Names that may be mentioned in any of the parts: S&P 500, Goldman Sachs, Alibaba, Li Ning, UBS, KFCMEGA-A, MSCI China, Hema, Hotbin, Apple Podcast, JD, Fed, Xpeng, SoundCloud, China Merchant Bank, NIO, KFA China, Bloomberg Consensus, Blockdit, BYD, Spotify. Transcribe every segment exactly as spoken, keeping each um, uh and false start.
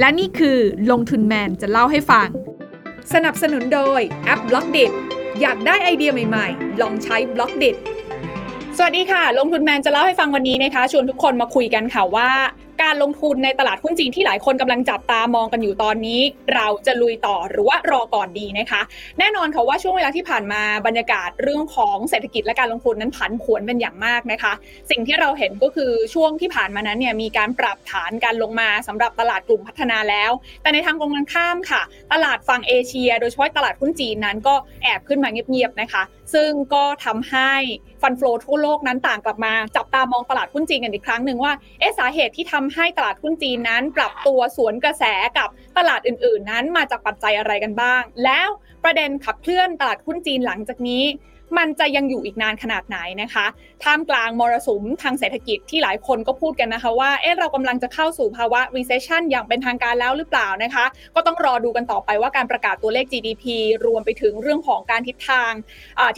และนี่คือลงทุนแมนจะเล่าให้ฟังสนับสนุนโดยแอป Blockdit อยากได้ไอเดียใหม่ๆลองใช้ Blockdit สวัสดีค่ะลงทุนแมนจะเล่าให้ฟังวันนี้นะคะชวนทุกคนมาคุยกันค่ะว่าการลงทุนในตลาดหุ้นจีนที่หลายคนกำลังจับตามองกันอยู่ตอนนี้เราจะลุยต่อหรือว่ารอก่อนดีนะคะแน่นอนค่ะว่าช่วงเวลาที่ผ่านมาบรรยากาศเรื่องของเศรษฐกิจและการลงทุนนั้นผันผวนเป็นอย่างมากนะคะสิ่งที่เราเห็นก็คือช่วงที่ผ่านมานั้นเนี่ยมีการปรับฐานการลงมาสำหรับตลาดกลุ่มพัฒนาแล้วแต่ในทางตรงกันข้ามค่ะตลาดฝั่งเอเชียโดยเฉพาะตลาดหุ้นจีนนั้นก็แอบขึ้นมาเงียบๆนะคะซึ่งก็ทำให้ฟันโฟลว์ทั่วโลกนั้นต่างกลับมาจับตามองตลาดหุ้นจีนกันอีกครั้งหนึ่งว่าเอ๊ะสาเหตุที่ทำให้ตลาดหุ้นจีนนั้นปรับตัวสวนกระแสกับตลาดอื่นๆนั้นมาจากปัจจัยอะไรกันบ้างแล้วประเด็นขับเคลื่อนตลาดหุ้นจีนหลังจากนี้มันจะยังอยู่อีกนานขนาดไหนนะคะท่ามกลางมรสุมทางเศรษฐกิจที่หลายคนก็พูดกันนะคะว่าเอ๊ะเรากำลังจะเข้าสู่ภาวะ recession อย่างเป็นทางการแล้วหรือเปล่านะคะก็ต้องรอดูกันต่อไปว่าการประกาศตัวเลข จี ดี พี รวมไปถึงเรื่องของการทิศทาง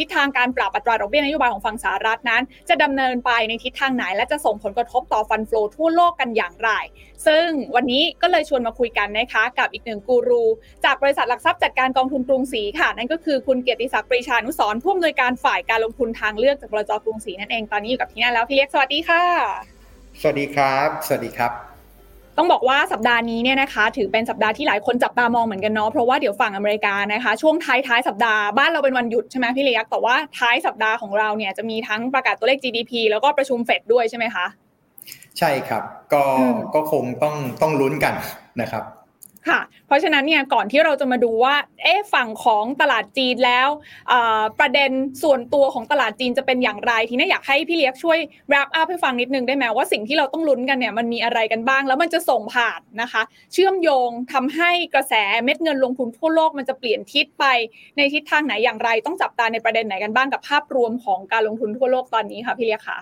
ทิศทางการปรับอัตราดอกเบี้ยนโยบายของฝั่งสหรัฐนั้นจะดำเนินไปในทิศทางไหนและจะส่งผลกระทบต่อฟันโฟลว์ทั่วโลกกันอย่างไรซึ่งวันนี้ก็เลยชวนมาคุยกันนะคะกับอีกหนึ่งกูรูจากบริษัทหลักทรัพย์จัดการกองทุนกรุงศรีค่ะนั่นก็คือคุณเกียรติศักดิ์ ปรีชานุสรณ์ผู้อำนวยการฝ่ายการลงทุนทางเลือกจากบลจ.กรุงศรีนั่นเองตอนนี้อยู่กับที่นั่นแล้วพี่เล็กสวัสดีค่ะสวัสดีครับสวัสดีครับต้องบอกว่าสัปดาห์นี้เนี่ยนะคะถือเป็นสัปดาห์ที่หลายคนจับตามองเหมือนกันเนาะเพราะว่าเดี๋ยวฝั่งอเมริกานะคะช่วงท้ายท้ายสัปดาห์บ้านเราเป็นวันหยุดใช่ไหมพี่เล็กแต่ว่าท้ายสัปดาห์ของเราเนี่ยจะมีทั้งประกาศตัวเลข จี ดี พี แล้วก็ประชุมเฟดด้วยใช่ไหมคะใช่ครับก็ก็คงต้องต้องลุ้นกันนะครับค่ะเพราะฉะนั้นเนี่ยก่อนที่เราจะมาดูว่าเอ๊ะฝั่งของตลาดจีนแล้วประเด็นส่วนตัวของตลาดจีนจะเป็นอย่างไรทีนี้อยากให้พี่เล็กช่วย wrap up ให้ฟังนิดนึงได้ไหมว่าสิ่งที่เราต้องลุ้นกันเนี่ยมันมีอะไรกันบ้างแล้วมันจะส่งผ่านนะคะเชื่อมโยงทำให้กระแสเม็ดเงินลงทุนทั่วโลกมันจะเปลี่ยนทิศไปในทิศทางไหนอย่างไรต้องจับตาในประเด็นไหนกันบ้างกับภาพรวมของการลงทุนทั่วโลกตอนนี้ค่ะพี่เล็กค่ะ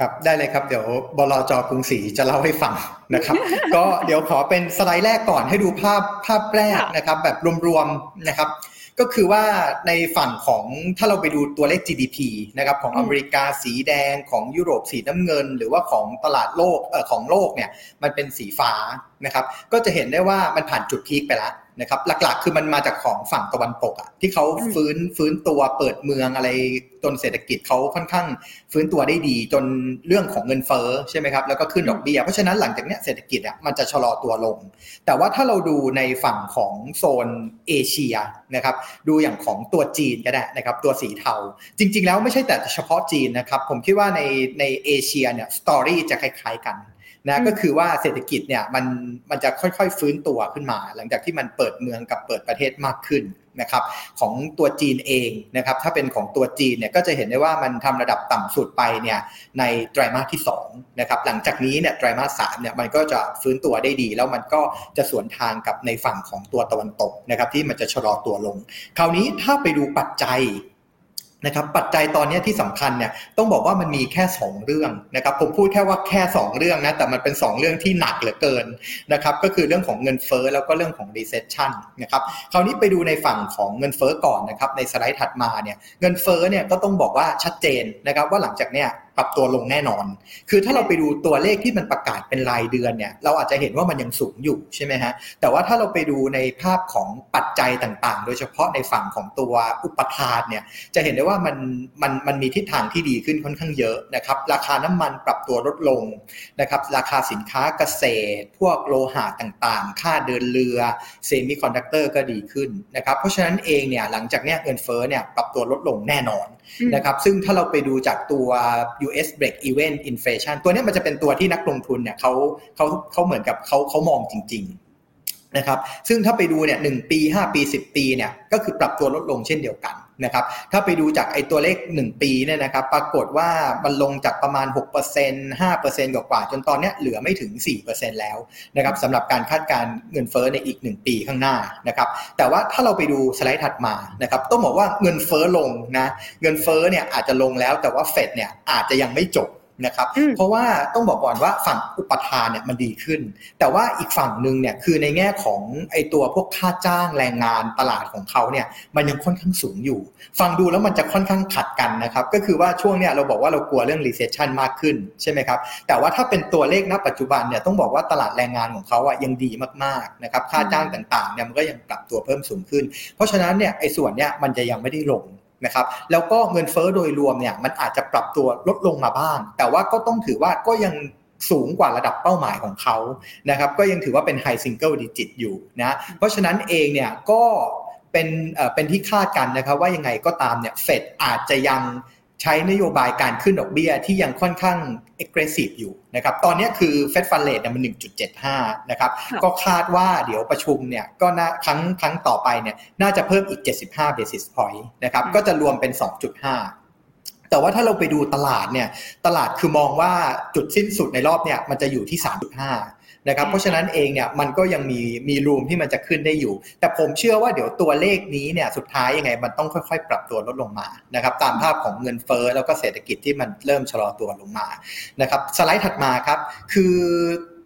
ครับได้เลยครับเดี๋ยวบลจ.กรุงศรีจะเล่าให้ฟังนะครับ ก็เดี๋ยวขอเป็นสไลด์แรกก่อนให้ดูภาพภาพแรก นะครับแบบรวมๆนะครับก็คือว่าในฝั่งของถ้าเราไปดูตัวเลข จี ดี พี นะครับของอเมริกาสีแดงของยุโรปสีน้ำเงินหรือว่าของตลาดโลกเอ่อของโลกเนี่ยมันเป็นสีฟ้านะครับก็จะเห็นได้ว่ามันผ่านจุดพีคไปแล้วนะครับหลักๆคือมันมาจากของฝั่งตะวันตกอ่ะที่เขาฟื้นฟื้นตัวเปิดเมืองอะไรจนเศรษฐกิจเขาค่อนข้างฟื้นตัวได้ดีจนเรื่องของเงินเฟ้อใช่ไหมครับแล้วก็ขึ้นดอกเบี้ยเพราะฉะนั้นหลังจากเนี้ยเศรษฐกิจอ่ะมันจะชะลอตัวลงแต่ว่าถ้าเราดูในฝั่งของโซนเอเชียนะครับดูอย่างของตัวจีนก็ได้นะครับตัวสีเทาจริงๆแล้วไม่ใช่แต่เฉพาะจีนนะครับผมคิดว่าในในเอเชียเนี่ยสตอรี่จะคล้ายๆกันนะก็คือว่าเศรษฐกิจเนี่ยมันมันจะค่อยๆฟื้นตัวขึ้นมาหลังจากที่มันเปิดเมืองกับเปิดประเทศมากขึ้นนะครับของตัวจีนเองนะครับถ้าเป็นของตัวจีนเนี่ยก็จะเห็นได้ว่ามันทำระดับต่ำสุดไปเนี่ยในไตรมาสที่สองนะครับหลังจากนี้เนี่ยไตรมาสสามเนี่ยมันก็จะฟื้นตัวได้ดีแล้วมันก็จะสวนทางกับในฝั่งของตัวตะวันตกนะครับที่มันจะชะลอตัวลงคราวนี้ถ้าไปดูปัจจัยนะครับปัจจัยตอนนี้ที่สำคัญเนี่ยต้องบอกว่ามันมีแค่สองเรื่องนะครับผมพูดแค่ว่าแค่สองเรื่องนะแต่มันเป็นสองเรื่องที่หนักเหลือเกินนะครับก็คือเรื่องของเงินเฟ้อแล้วก็เรื่องของ recession นะครับคราวนี้ไปดูในฝั่งของเงินเฟ้อก่อนนะครับในสไลด์ถัดมาเนี่ยเงินเฟ้อเนี่ยก็ต้องบอกว่าชัดเจนนะครับว่าหลังจากเนี้ยปรับตัวลงแน่นอนคือถ้าเราไปดูตัวเลขที่มันประกาศเป็นรายเดือนเนี่ยเราอาจจะเห็นว่ามันยังสูงอยู่ใช่ไหมฮะแต่ว่าถ้าเราไปดูในภาพของปัจจัยต่างๆโดยเฉพาะในฝั่งของตัวอุปทานเนี่ยจะเห็นได้ว่ามันมันมันมีทิศทางที่ดีขึ้นค่อนข้างเยอะนะครับราคาน้ำมันปรับตัวลดลงนะครับราคาสินค้าเกษตรพวกโลหะต่างๆค่าเดินเรือเซมิคอนดักเตอร์ก็ดีขึ้นนะครับเพราะฉะนั้นเองเนี่ยหลังจากเนี้ยเงินเฟ้อเนี่ยปรับตัวลดลงแน่นอนนะครับซึ่งถ้าเราไปดูจากตัว ยู เอส break even inflation ตัวนี้มันจะเป็นตัวที่นักลงทุนเนี่ยเขาเขาเขาเหมือนกับเขาเขามองจริงๆนะครับซึ่งถ้าไปดูเนี่ยหนึ่งปีห้าปีสิบปีเนี่ยก็คือปรับตัวลดลงเช่นเดียวกันนะครับถ้าไปดูจากไอ้ตัวเลขหนึ่งปีเนี่ยนะครับปรากฏว่ามันลงจากประมาณ หกเปอร์เซ็นต์ ห้าเปอร์เซ็นต์ กว่าๆจนตอนนี้เหลือไม่ถึง สี่เปอร์เซ็นต์ แล้วนะครับสำหรับการคาดการณ์เงินเฟ้อในอีกหนึ่งปีข้างหน้านะครับแต่ว่าถ้าเราไปดูสไลด์ถัดมานะครับต้องบอกว่าเงินเฟ้อลงนะเงินเฟ้อเนี่ยอาจจะลงแล้วแต่ว่าเฟดเนี่ยอาจจะยังไม่จบ นะครับเพราะว่าต้องบอกก่อนว่าฝั่งอุปทานเนี่ยมันดีขึ้นแต่ว่าอีกฝั่งนึงเนี่ยคือในแง่ของไอ้ตัวพวกค่าจ้างแรงงานตลาดของเขาเนี่ยมันยังค่อนข้างสูงอยู่ฟังดูแล้วมันจะค่อนข้างขัดกันนะครับก็คือว่าช่วงเนี่ยเราบอกว่าเรากลัวเรื่อง recession มากขึ้นใช่ไหมครับแต่ว่าถ้าเป็นตัวเลขณปัจจุบันเนี่ยต้องบอกว่าตลาดแรงงานของเขาอ่ะยังดีมากๆนะครับค่าจ้างต่างๆเนี่ยมันก็ยังปรับตัวเพิ่มสูงขึ้นเพราะฉะนั้นเนี่ยไอ้ส่วนเนี่ยมันจะยังไม่ได้ลงนะครับแล้วก็เงินเฟ้อโดยรวมเนี่ยมันอาจจะปรับตัวลดลงมาบ้างแต่ว่าก็ต้องถือว่าก็ยังสูงกว่าระดับเป้าหมายของเขานะครับก็ยังถือว่าเป็นไฮซิงเกิลดิจิตอยู่นะเพราะฉะนั้นเองเนี่ยก็เป็นเอ่อเป็นที่คาดกันนะครับว่ายังไงก็ตามเนี่ย Fed อาจจะยังใช้นโยบายการขึ้นดอกเบี้ยที่ยังค่อนข้าง aggressive อยู่นะครับตอนนี้คือ Fed Fund Rate เนี่ยมัน หนึ่งจุดเจ็ดห้า นะครับก็คาดว่าเดี๋ยวประชุมเนี่ยก็ครั้งครั้งต่อไปเนี่ยน่าจะเพิ่มอีกเจ็ดสิบห้า basis point นะครับก็จะรวมเป็น สองจุดห้าแต่ว่าถ้าเราไปดูตลาดเนี่ยตลาดคือมองว่าจุดสิ้นสุดในรอบเนี่ยมันจะอยู่ที่ สามจุดห้า นะครับเพราะฉะนั้นเองเนี่ยมันก็ยังมีมีรูมที่มันจะขึ้นได้อยู่แต่ผมเชื่อว่าเดี๋ยวตัวเลขนี้เนี่ยสุดท้ายยังไงมันต้องค่อยๆปรับตัวลดลงมานะครับตามภาพของเงินเฟ้อแล้วก็เศรษฐกิจที่มันเริ่มชะลอตัวลงมานะครับสไลด์ถัดมาครับคือ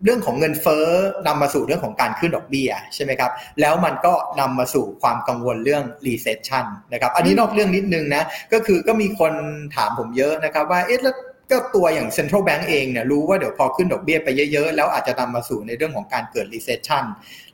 เรื่องของเงินเฟ้อนำมาสู่เรื่องของการขึ้นดอกเบี้ยใช่ไหมครับแล้วมันก็นำมาสู่ความกังวลเรื่อง recession นะครับอันนี้นอกเรื่องนิดนึงนะก็คือก็มีคนถามผมเยอะนะครับว่าเอ๊ะแล้วก็ตัวอย่าง Central Bank เองเนี่ยรู้ว่าเดี๋ยวพอขึ้นดอกเบี้ยไปเยอะๆแล้วอาจจะนำมาสู่ในเรื่องของการเกิด recession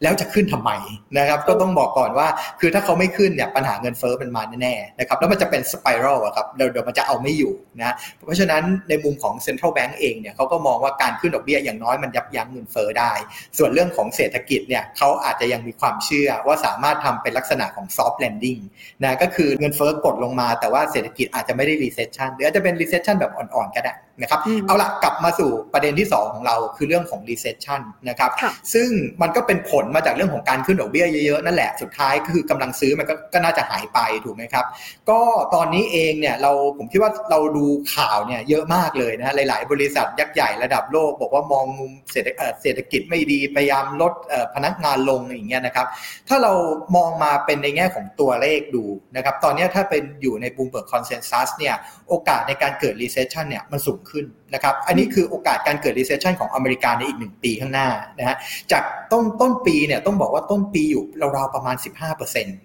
แล้วจะขึ้นทำไมนะครับก็ต้องบอกก่อนว่าคือถ้าเขาไม่ขึ้นเนี่ยปัญหาเงินเฟ้อมันมาแน่ๆนะครับแล้วมันจะเป็น spiral อ่ะครับเดี๋ยวมันจะเอาไม่อยู่นะเพราะฉะนั้นในมุมของ Central Bank เองเนี่ยเขาก็มองว่าการขึ้นดอกเบี้ยอย่างน้อยมันยับยั้งเงินเฟ้อได้ส่วนเรื่องของเศรษฐกิจเนี่ยเขาอาจจะยังมีความเชื่อว่าสามารถทำเป็นลักษณะของ soft landing นะก็คือเงินเฟ้อกดลงมาแต่ว่าเศรษฐกิจอาจจะไม่ได้ recession หรืออาจจะเป็น recession แบบอ่อนๆนะครับเอาล่ะกลับมาสู่ประเด็นที่สองของเราคือเรื่องของ recession นะครับซึ่งมันก็เป็นผลมาจากเรื่องของการขึ้นดอกเบี้ยเยอะๆนั่นแหละสุดท้ายก็คือกำลังซื้อมัน ก, ก็น่าจะหายไปถูกไหมครับก็ตอนนี้เองเนี่ยเราผมคิดว่าเราดูข่าวเนี่ยเยอะมากเลยนะฮะหลายๆบริษัทยักษ์ใหญ่ระดับโลกบอกว่ามองมุมเศรษฐกิจเศรษฐกิจไม่ดีพยายามลดพนักงานลงอย่างเงี้ยนะครับถ้าเรามองมาเป็นในแง่ของตัวเลขดูนะครับตอนนี้ถ้าเป็นอยู่ใน Bloomberg Consensus เนี่ยโอกาสในการเกิด recession เนี่ยมันสูงขึ้นนะครับอันนี้คือโอกาสการเกิด recession ของอเมริกาในอีกหนึ่งปีข้างหน้านะฮะจากต้นต้นปีเนี่ยต้องบอกว่าต้นปีอยู่ราวๆประมาณ สิบห้าเปอร์เซ็นต์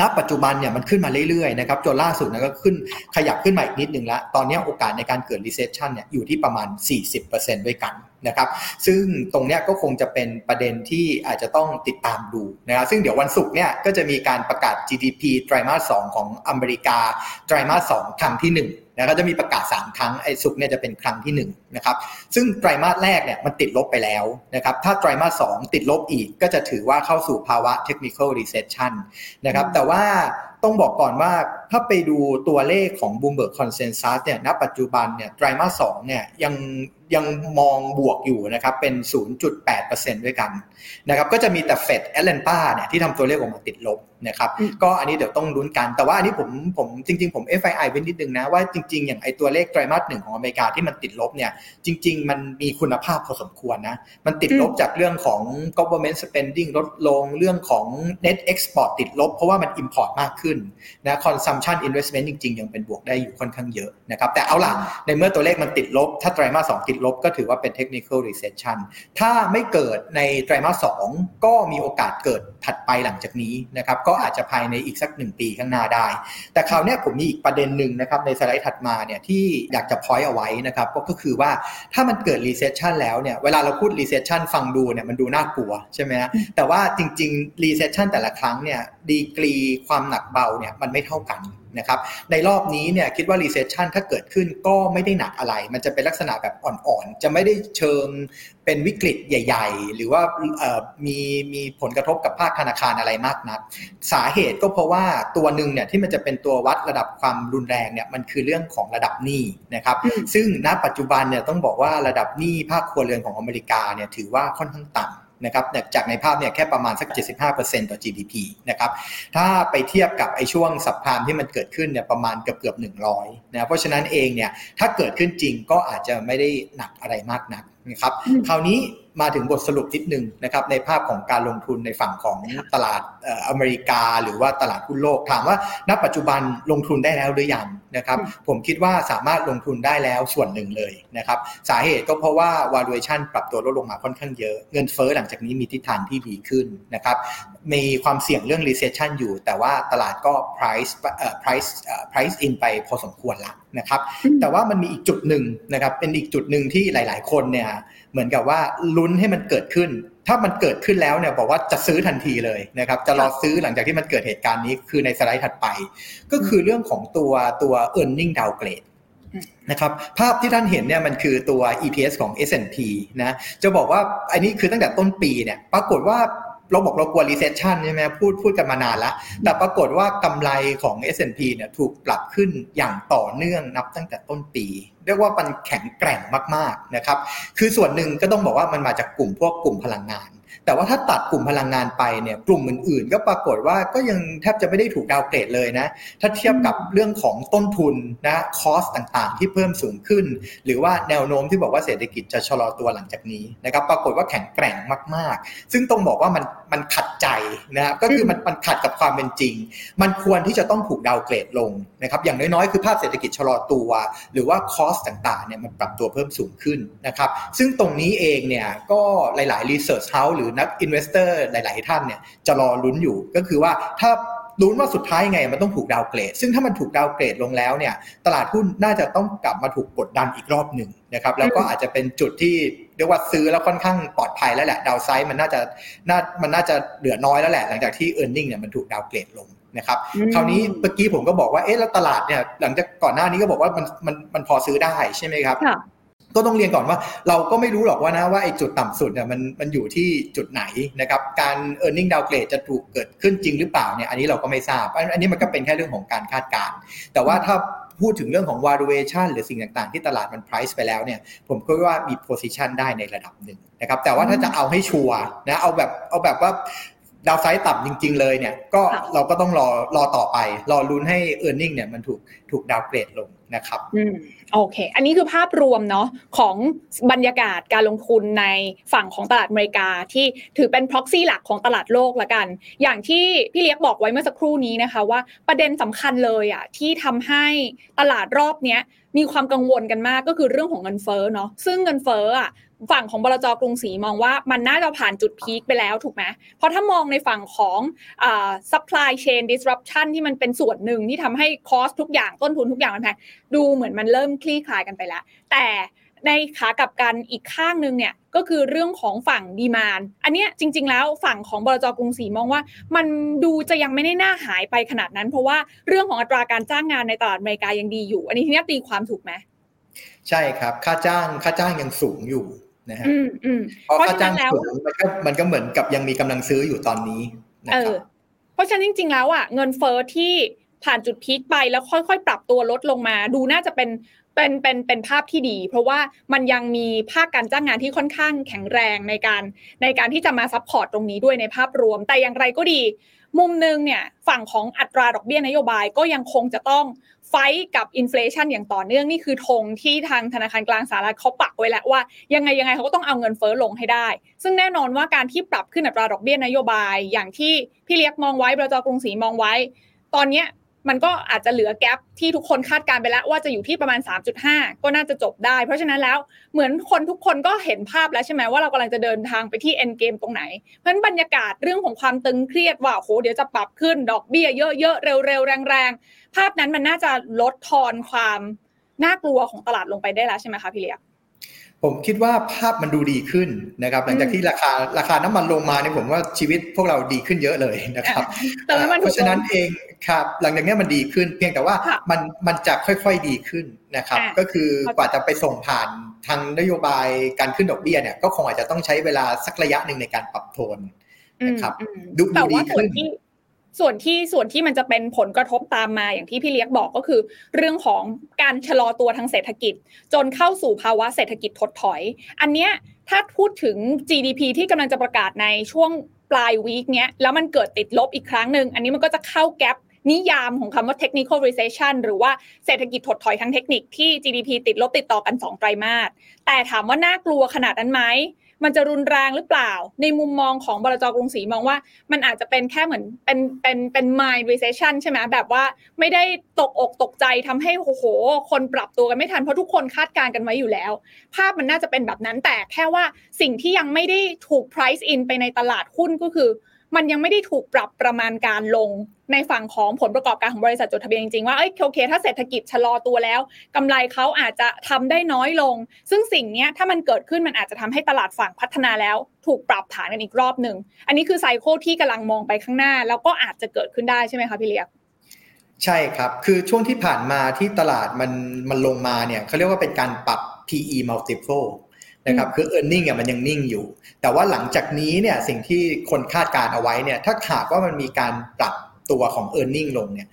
ณปัจจุบันเนี่ยมันขึ้นมาเรื่อยๆนะครับจนล่าสุดนะก็ขึ้นขยับขึ้นมาอีกนิดนึงละตอนนี้โอกาสในการเกิด recession เนี่ยอยู่ที่ประมาณ สี่สิบเปอร์เซ็นต์ ด้วยกันนะครับซึ่งตรงเนี้ยก็คงจะเป็นประเด็นที่อาจจะต้องติดตามดูนะครับซึ่งเดี๋ยววันศุกร์เนี่ยก็จะมีการประกาศ จี ดี พี ไตรมาสสองของอเมริกาไตรมาสสองครั้งที่หนึ่งแล้วก็จะมีประกาศสามครั้งไอ้ศุกร์เนี่ยจะเป็นครั้งที่หนึ่งนะครับซึ่งไตรมาสแรกเนี่ยมันติดลบไปแล้วนะครับถ้าไตรมาสสองติดลบอีกก็จะถือว่าเข้าสู่ภาวะ Technical Recession นะครับแต่ว่าต้องบอกก่อนว่าถ้าไปดูตัวเลขของ Bloomberg Consensus เนี่ยณปัจจุบันเนี่ยไตรมาสสองเนี่ยยังยังมองบวกอยู่นะครับเป็น ศูนย์จุดแปดเปอร์เซ็นต์ ด้วยกันนะครับก็จะมีแต่ Fed Atlanta เนี่ยที่ทำตัวเลขออกมาติดลบนะครับก็อันนี้เดี๋ยวต้องลุ้นกันแต่ว่าอันนี้ผมผมจริงๆผม เอฟ ไอ ไอ ไว้นิดนึงนะว่าจริงๆอย่างไอตัวเลขไตรมาสหนึ่งของอเมริกาที่มันติดลบเนี่ยจริงๆมันมีคุณภาพพอสมควรนะมันติดลบจากเรื่องของ government spending ลดลงเรื่องของ net export ติดลบเพราะว่ามัน import มากขึ้นนะ consumption investment จริงๆยังเป็นบวกได้อยู่ค่อนข้างเยอะนะครับแต่เอาล่ะในเมื่อตัวเลขมันติดลบถ้าไตรมาสสองติดลบก็ถือว่าเป็น technical recession ถ้าไม่เกิดในไตรมาสสองก็มีโอกาสเกิดถัดไปหลังจากนี้นะครับก็อาจจะภายในอีกสักหนึ่งปีข้างหน้าได้แต่คราวนี้ผมมีอีกประเด็นนึงนะครับในสไลด์ถัดมาเนี่ยที่อยากจะ point เอาไว้นะครับก็คือว่าถ้ามันเกิด recession แล้วเนี่ยเวลาเราพูด recession ฟังดูเนี่ยมันดูน่ากลัวใช่ไหมฮะแต่ว่าจริงๆ recession แต่ละครั้งเนี่ยดีกรีความหนักเบาเนี่ยมันไม่เท่ากันนะครับในรอบนี้เนี่ยคิดว่า recession ถ้าเกิดขึ้นก็ไม่ได้หนักอะไรมันจะเป็นลักษณะแบบอ่อนๆจะไม่ได้เชิงเป็นวิกฤตใหญ่ๆหรือว่ามีมีผลกระทบกับภาคธนาคารอะไรมากนักสาเหตุก็เพราะว่าตัวหนึ่งเนี่ยที่มันจะเป็นตัววัดระดับความรุนแรงเนี่ยมันคือเรื่องของระดับหนี้นะครับซึ่งณปัจจุบันเนี่ยต้องบอกว่าระดับหนี้ภาคครัวเรือนของอเมริกาเนี่ยถือว่าค่อนข้างต่ำนะครับจากในภาพเนี่ยแค่ประมาณสัก เจ็ดสิบห้าเปอร์เซ็นต์ ต่อ จี ดี พี นะครับถ้าไปเทียบกับไอ้ช่วงซับไพรม์ที่มันเกิดขึ้นเนี่ยประมาณเกือบๆหนึ่งร้อยนะเพราะฉะนั้นเองเนี่ยถ้าเกิดขึ้นจริงก็อาจจะไม่ได้หนักอะไรมากนักนะครับคราวนี้ มาถึงบทสรุปนิดนึงนะครับในภาพของการลงทุนในฝั่งของตลาดอเมริกาหรือว่าตลาดหุ้นโลกถามว่าณปัจจุบันลงทุนได้แล้วหรือยังนะครับผมคิดว่าสามารถลงทุนได้แล้วส่วนหนึ่งเลยนะครับสาเหตุก็เพราะว่า valuation ปรับตัวลดลงมาค่อนข้างเยอะเงินเฟ้อหลังจากนี้มีทิศทางที่ดีขึ้นนะครับมีความเสี่ยงเรื่อง recession อยู่แต่ว่าตลาดก็ price price price in ไปพอสมควรละนะครับแต่ว่ามันมีอีกจุดหนึ่งนะครับเป็นอีกจุดหนึ่งที่หลายๆคนเนี่ยเหมือนกับว่าลุ้นให้มันเกิดขึ้นถ้ามันเกิดขึ้นแล้วเนี่ยบอกว่าจะซื้อทันทีเลยนะครับจะรอซื้อหลังจากที่มันเกิดเหตุการณ์นี้คือในสไลด์ถัดไปก็คือเรื่องของตัวตัว earning downgradeนะครับภาพที่ท่านเห็นเนี่ยมันคือตัว อี พี เอส ของ เอส แอนด์ พี นะจะบอกว่าอันนี้คือตั้งแต่ต้นปีเนี่ยปรากฏว่าเราบอกเรากลัว recession ใช่ไหมพูดพูดกันมานานแล้วแต่ปรากฏว่ากำไรของ เอส แอนด์ พี เนี่ยถูกปรับขึ้นอย่างต่อเนื่องนับตั้งแต่ต้นปีเรียกว่ามันแข็งแกร่งมากๆนะครับคือส่วนหนึ่งก็ต้องบอกว่ามันมาจากกลุ่มพวกกลุ่มพลังงานแต่ว่าถ้าตัดกลุ่มพลังงานไปเนี่ยกลุ่มอื่นๆก็ปรากฏว่าก็ยังแทบจะไม่ได้ถูกดาวน์เกรดเลยนะถ้าเทียบกับเรื่องของต้นทุนนะคอสต่างๆที่เพิ่มสูงขึ้นหรือว่าแนวโน้มที่บอกว่าเศรษฐกิจจะชะลอตัวหลังจากนี้นะครับปรากฏว่าแข็งแกร่งมากๆซึ่งต้องบอกว่ามันมันขัดใจนะครับก็คือมันมันขัดกับความเป็นจริงมันควรที่จะต้องถูกดาวน์เกรดลงนะครับอย่างน้อยๆคือภาพเศรษฐกิจชะลอตัวหรือว่าคอสต่างๆเนี่ยมันปรับตัวเพิ่มสูงขึ้นนะครับซึ่งตรงนี้เองเนี่ยก็หลายๆ research houseนักอินเวสเตอร์หลายๆท่านเนี่ยจะรอลุ้นอยู่ก็คือว่าถ้าลุ้นว่าสุดท้ายไงมันต้องถูกดาวเกรดซึ่งถ้ามันถูกดาวเกรดลงแล้วเนี่ยตลาดหุ้นน่าจะต้องกลับมาถูกกดดันอีกรอบหนึ่งนะครับแล้วก็อาจจะเป็นจุดที่เรียกว่าซื้อแล้วค่อนข้างปลอดภัยแล้วแหละดาวไซด์มันน่าจะน่ามันน่าจะเหลือน้อยแล้วแหละหลังจากที่ earning เนี่ยมันถูกดาวเกรดลงนะครับคราวนี้เมื่อกี้ผมก็บอกว่าเอ๊ะแล้วตลาดเนี่ยหลังจากก่อนหน้านี้ก็บอกว่ามันมันมันพอซื้อได้ใช่ไหมครับก็ต้องเรียนก่อนว่าเราก็ไม่รู้หรอกว่านะว่าไอ้จุดต่ำสุดเนี่ยมันมันอยู่ที่จุดไหนนะครับการ earning downgrade จะถูกเกิดขึ้นจริงหรือเปล่าเนี่ยอันนี้เราก็ไม่ทราบอันนี้มันก็เป็นแค่เรื่องของการคาดการณ์แต่ว่าถ้าพูดถึงเรื่องของ valuation หรือสิ่งต่างๆที่ตลาดมัน price ไปแล้วเนี่ยผมก็ว่ามี position ได้ในระดับหนึ่งนะครับแต่ว่าถ้าจะเอาให้ชัวร์นะเอาแบบเอาแบบว่าดาวไซด์ต่ำจริงๆเลยเนี่ยก็เราก็ต้องรอรอต่อไปรอลุ้นให้ earning เนี่ยมันถูกถูกดาวเกรดลงนะครับอืมโอเคอันนี้คือภาพรวมเนาะของบรรยากาศการลงทุนในฝั่งของตลาดอเมริกาที่ถือเป็น proxy หลักของตลาดโลกละกันอย่างที่พี่เลี้ยงบอกไว้เมื่อสักครู่นี้นะคะว่าประเด็นสำคัญเลยอ่ะที่ทำให้ตลาดรอบเนี้ยมีความกังวลกันมากก็คือเรื่องของเงินเฟ้อเนาะซึ่งเงินเฟ้ออ่ะฝั่งของบลจ.กรุงศรีมองว่ามันน่าจะผ่านจุดพีคไปแล้วถูกไหมเพราะถ้ามองในฝั่งของเอ่อ supply chain disruption ที่มันเป็นส่วนหนึ่งที่ทำให้คอสทุกอย่างต้นทุนทุกอย่างมันแพงดูเหมือนมันเริ่มคลี่คลายกันไปแล้วแต่ในขากลับกันอีกข้างนึงเนี่ยก็คือเรื่องของฝั่งดีมานด์อันเนี้ยจริงๆแล้วฝั่งของบลจ.กรุงศรีมองว่ามันดูจะยังไม่ได้น่าหายไปขนาดนั้นเพราะว่าเรื่องของอัตราการจ้างงานในตลาดอเมริกายังดีอยู่อันนี้ทีนี้ตีความถูกไหมใช่ครับค่าจ้างค่าจ้างยังสูงอยู่นะฮะเพราะค่าจ้างสูงมันก็มันก็เหมือนกับยังมีกำลังซื้ออยู่ตอนนี้นะครับเพราะฉะนั้นจริงๆแล้วอ่ะเงินเฟ้อที่ผ่านจุดพีคไปแล้วค่อยๆปรับตัวลดลงมาดูน่าจะเป็นเป็นเป็นเป็นภาพที่ดีเพราะว่ามันยังมีภาคการจ้างงานที่ค่อนข้างแข็งแรงในการในการที่จะมาซัพพอร์ตตรงนี้ด้วยในภาพรวมแต่อย่างไรก็ดีมุมนึงเนี่ยฝั่งของอัตราดอกเบี้ยนโยบายก็ยังคงจะต้องไฟท์กับอินเฟลชันอย่างต่อเนื่องนี่คือธงที่ทางธนาคารกลางสหรัฐเขาปักไว้แล้วว่ายังไงยังไงเขาก็ต้องเอาเงินเฟ้อลงให้ได้ซึ่งแน่นอนว่าการที่ปรับขึ้นอัตราดอกเบี้ยนโยบายอย่างที่พี่เล็กมองไว้บลจ.กรุงศรีมองไว้ตอนนี้มันก็อาจจะเหลือแกปที่ทุกคนคาดการไปแล้วว่าจะอยู่ที่ประมาณ สามจุดห้า ก็น่าจะจบได้เพราะฉะนั้นแล้วเหมือนคนทุกคนก็เห็นภาพแล้วใช่ไหมว่าเรากำลังจะเดินทางไปที่ end game ตรงไหนเพราะฉะนั้นบรรยากาศเรื่องของความตึงเครียดว่าโหเดี๋ยวจะปรับขึ้นดอกเบี้ยเยอะๆเร็วๆแรงๆภาพนั้นมันน่าจะลดทอนความน่ากลัวของตลาดลงไปได้แล้วใช่ไหมคะพี่เล็กผมคิดว่าภาพมันดูดีขึ้นนะครับหลังจากที่ราคาราคาน้ำมันลงมาเนี่ยผมว่าชีวิตพวกเราดีขึ้นเยอะเลยนะครับเพราะฉะนั้นเองครับหลังจากนี้มันดีขึ้นเพียงแต่ว่ามันมันจะค่อยๆดีขึ้นนะครับก็คือกว่าจะไปส่งผ่านทางนโยบายการขึ้นดอกเบี้ยเนี่ยก็คงอาจจะต้องใช้เวลาสักระยะนึงในการปรับโทนนะครับดูดีขึ้นส่วนที่ส่วนที่มันจะเป็นผลกระทบตามมาอย่างที่พี่เลี้ยงบอกก็คือเรื่องของการชะลอตัวทางเศรษฐกิจจนเข้าสู่ภาวะเศรษฐกิจถดถอยอันเนี้ยถ้าพูดถึง จี ดี พี ที่กำลังจะประกาศในช่วงปลายวีคเนี้ยแล้วมันเกิดติดลบอีกครั้งนึงอันนี้มันก็จะเข้าแกปนิยามของคำว่า technical recession หรือว่าเศรษฐกิจถดถอยทางเทคนิคที่ จี ดี พี ติดลบติดต่อกันสองไตรมาสแต่ถามว่าน่ากลัวขนาดนั้นไหม มันจะรุนแรงหรือเปล่าในมุมมองของบลจ.กรุงศรีมองว่ามันอาจจะเป็นแค่เหมือนเป็นเป็นเป็น mild recession ใช่ไหมแบบว่าไม่ได้ตกอกตกใจทำให้โอ้โหคนปรับตัวกันไม่ทันเพราะทุกคนคาดการณ์กันไว้อยู่แล้วภาพมันน่าจะเป็นแบบนั้นแต่แค่ว่าสิ่งที่ยังไม่ได้ถูก price in ไปในตลาดหุ้นก็คือมันยังไม่ได้ถูกปรับประมาณการลงในฝั่งของผลประกอบการของบริษัทจดทะเบียนจริงๆว่าเอ้ยโอเคถ้าเศรษฐกิจชะลอตัวแล้วกำไรเขาอาจจะทำได้น้อยลงซึ่งสิ่งนี้ถ้ามันเกิดขึ้นมันอาจจะทำให้ตลาดฝั่งพัฒนาแล้วถูกปรับฐานกันอีกรอบหนึ่งอันนี้คือไซเคิลที่กำลังมองไปข้างหน้าแล้วก็อาจจะเกิดขึ้นได้ใช่ไหมคะพี่เลียกใช่ครับคือช่วงที่ผ่านมาที่ตลาดมันมันลงมาเนี่ยเขาเรียกว่าเป็นการปรับ พี อี multipleนะครับคือ earning เนี่ยมันยังนิ่งอยู่แต่ว่าหลังจากนี้เนี่ยสิ่งที่คนคาดการเอาไว้เนี่ยถ้าหากว่ามันมีการปรับตัวของ earning ลงเนี่ย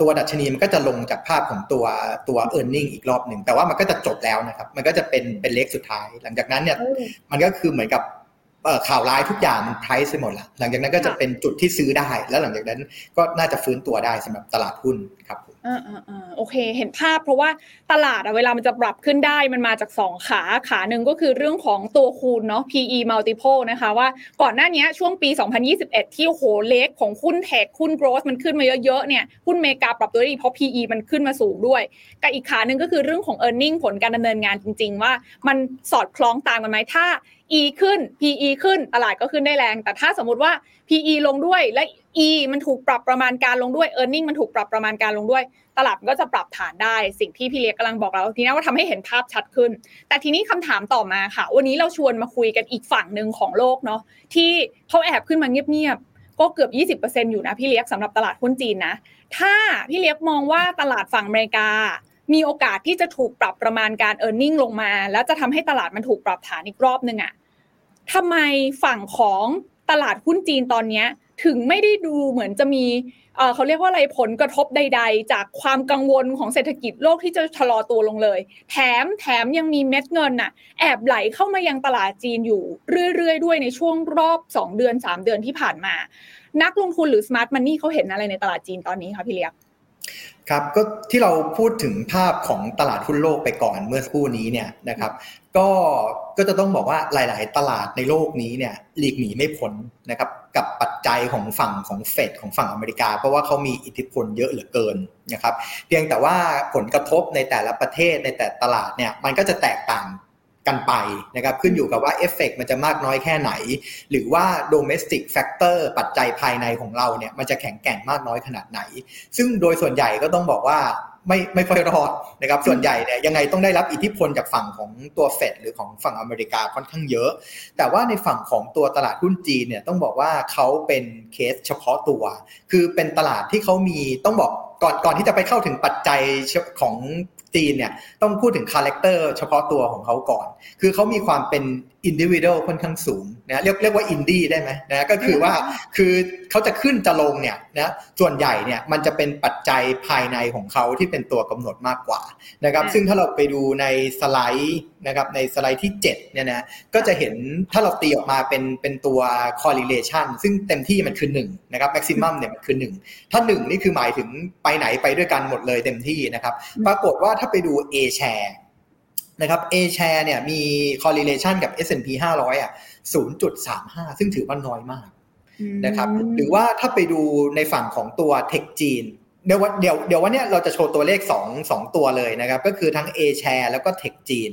ตัวดัชนีมันก็จะลงจากภาพของตัวตัว earning อีกรอบหนึ่งแต่ว่ามันก็จะจบแล้วนะครับมันก็จะเป็นเป็นเล็กสุดท้ายหลังจากนั้นเนี่ยมันก็คือเหมือนกับข่าวร้ายทุกอย่างมัน price ไปหมดละหลังจากนั้นก็จะเป็นจุดที่ซื้อได้แล้วหลังจากนั้นก็น่าจะฟื้นตัวได้สำหรับตลาดหุ้นครับอ่าๆโอเคเห็นภาพเพราะว่าตลาดเวลามันจะปรับขึ้นได้มันมาจากสองขาขาหนึ่งก็คือเรื่องของตัวคูณเนาะ พี อี multiple นะคะว่าก่อนหน้านี้ช่วงปีสองพันยี่สิบเอ็ดที่โหเลขของหุ้นเทคหุ้น growth มันขึ้นมาเยอะๆเนี่ยหุ้นอเมริกาปรับตัวได้ดีเพราะ พี อี มันขึ้นมาสูงด้วยกับอีกขานึงก็คือเรื่องของ earning ผลการดำเนินงานจริงๆว่ามันสอดคล้องตามกันมั้ยถ้า E ขึ้น พี อี ขึ้นตลาดก็ขึ้นได้แรงแต่ถ้าสมมุติว่า พี อี ลงด้วยและE มันถูกปรับประมาณการลงด้วย earning มันถูกปรับประมาณการลงด้วยตลาดก็จะปรับฐานได้สิ่งที่พี่เล็กกำลังบอกเราทีนี้ว่าทำให้เห็นภาพชัดขึ้นแต่ทีนี้คำถามต่อมาค่ะวันนี้เราชวนมาคุยกันอีกฝั่งหนึ่งของโลกเนาะที่เขาแอบขึ้นมาเงียบๆก็เกือบ ยี่สิบเปอร์เซ็นต์ อยู่นะพี่เล็กสำหรับตลาดหุ้นจีนนะถ้าพี่เล็กมองว่าตลาดฝั่งอเมริกามีโอกาสที่จะถูกปรับประมาณการ earning ลงมาแล้วจะทำให้ตลาดมันถูกปรับฐานอีกรอบนึงอะทำไมฝั่งของตลาดหุ้นจีนตอนนี้ถึงไม่ได้ดูเหมือนจะมีเขาเรียกว่าอะไรผลกระทบใดๆจากความกังวลของเศรษฐกิจโลกที่จะชะลอตัวลงเลยแถมแถมยังมีเม็ดเงินน่ะแอบไหลเข้ามายังตลาดจีนอยู่เรื่อยๆด้วยในช่วงรอบสองเดือนสามเดือนที่ผ่านมานักลงทุนหรือ Smart Money เขาเห็นอะไรในตลาดจีนตอนนี้คะพี่เล็กครับก็ที่เราพูดถึงภาพของตลาดหุ้นโลกไปก่อนเมื่อสักครู่นี้เนี่ยนะครับก็ก็จะต้องบอกว่าหลายๆตลาดในโลกนี้เนี่ยหลีกหนีไม่พ้นนะครับกับปัจจัยของฝั่งของเฟดของฝั่งอเมริกาเพราะว่าเขามีอิทธิพลเยอะเหลือเกินนะครับเพียงแต่ว่าผลกระทบในแต่ละประเทศในแต่ตลาดเนี่ยมันก็จะแตกต่างกันไปนะครับขึ้นอยู่กับว่าเอฟเฟกต์มันจะมากน้อยแค่ไหนหรือว่าโดเมสติกแฟกเตอร์ปัจจัยภายในของเราเนี่ยมันจะแข็งแกร่งมากน้อยขนาดไหนซึ่งโดยส่วนใหญ่ก็ต้องบอกว่าไม่ไม่ค่อยรอดนะครับส่วนใหญ่เนี่ยยังไงต้องได้รับอิทธิพลจากฝั่งของตัวเฟดหรือของฝั่งอเมริกาค่อนข้างเยอะแต่ว่าในฝั่งของตัวตลาดหุ้นจีนเนี่ยต้องบอกว่าเขาเป็นเคสเฉพาะตัวคือเป็นตลาดที่เขามีต้องบอกก่อนก่อนที่จะไปเข้าถึงปัจจัยของจีนเนี่ยต้องพูดถึงคาแรคเตอร์เฉพาะตัวของเขาก่อนคือเขามีความเป็นอินดิวิดวลค่อนข้างสูงนะเรียกเรียกว่าอินดี้ได้ไหมนะก็คือว่าคือเขาจะขึ้นจะลงเนี่ยนะส่วนใหญ่เนี่ยมันจะเป็นปัจจัยภายในของเขาที่เป็นตัวกำหนดมากกว่านะครับซึ่งถ้าเราไปดูในสไลด์นะครับในสไลด์ที่เจ็ดเนี่ยนะก็จะเห็นถ้าเราตีออกมาเป็นเป็นตัว correlation ซึ่งเต็มที่มันคือหนึ่งนะครับ maximum เนี่ยมันคือหนึ่งถ้าหนึ่งนี่คือหมายถึงไปไหนไปด้วยกันหมดเลยเต็มที่นะครับปรากฏว่าถ้าไปดู A shareนะครับ A share เนี่ยมี correlation กับ เอส แอนด์ พี ห้าร้อย อ่ะ ศูนย์จุดสามห้า ซึ่งถือว่าน้อยมากนะครับหรือว่าถ้าไปดูในฝั่งของตัวเทคจีนเดี๋ยวเดี๋ยวเดี๋ยววันนี้เราจะโชว์ตัวเลขสอง สองตัวเลยนะครับก็คือทั้ง A share แล้วก็เทคจีน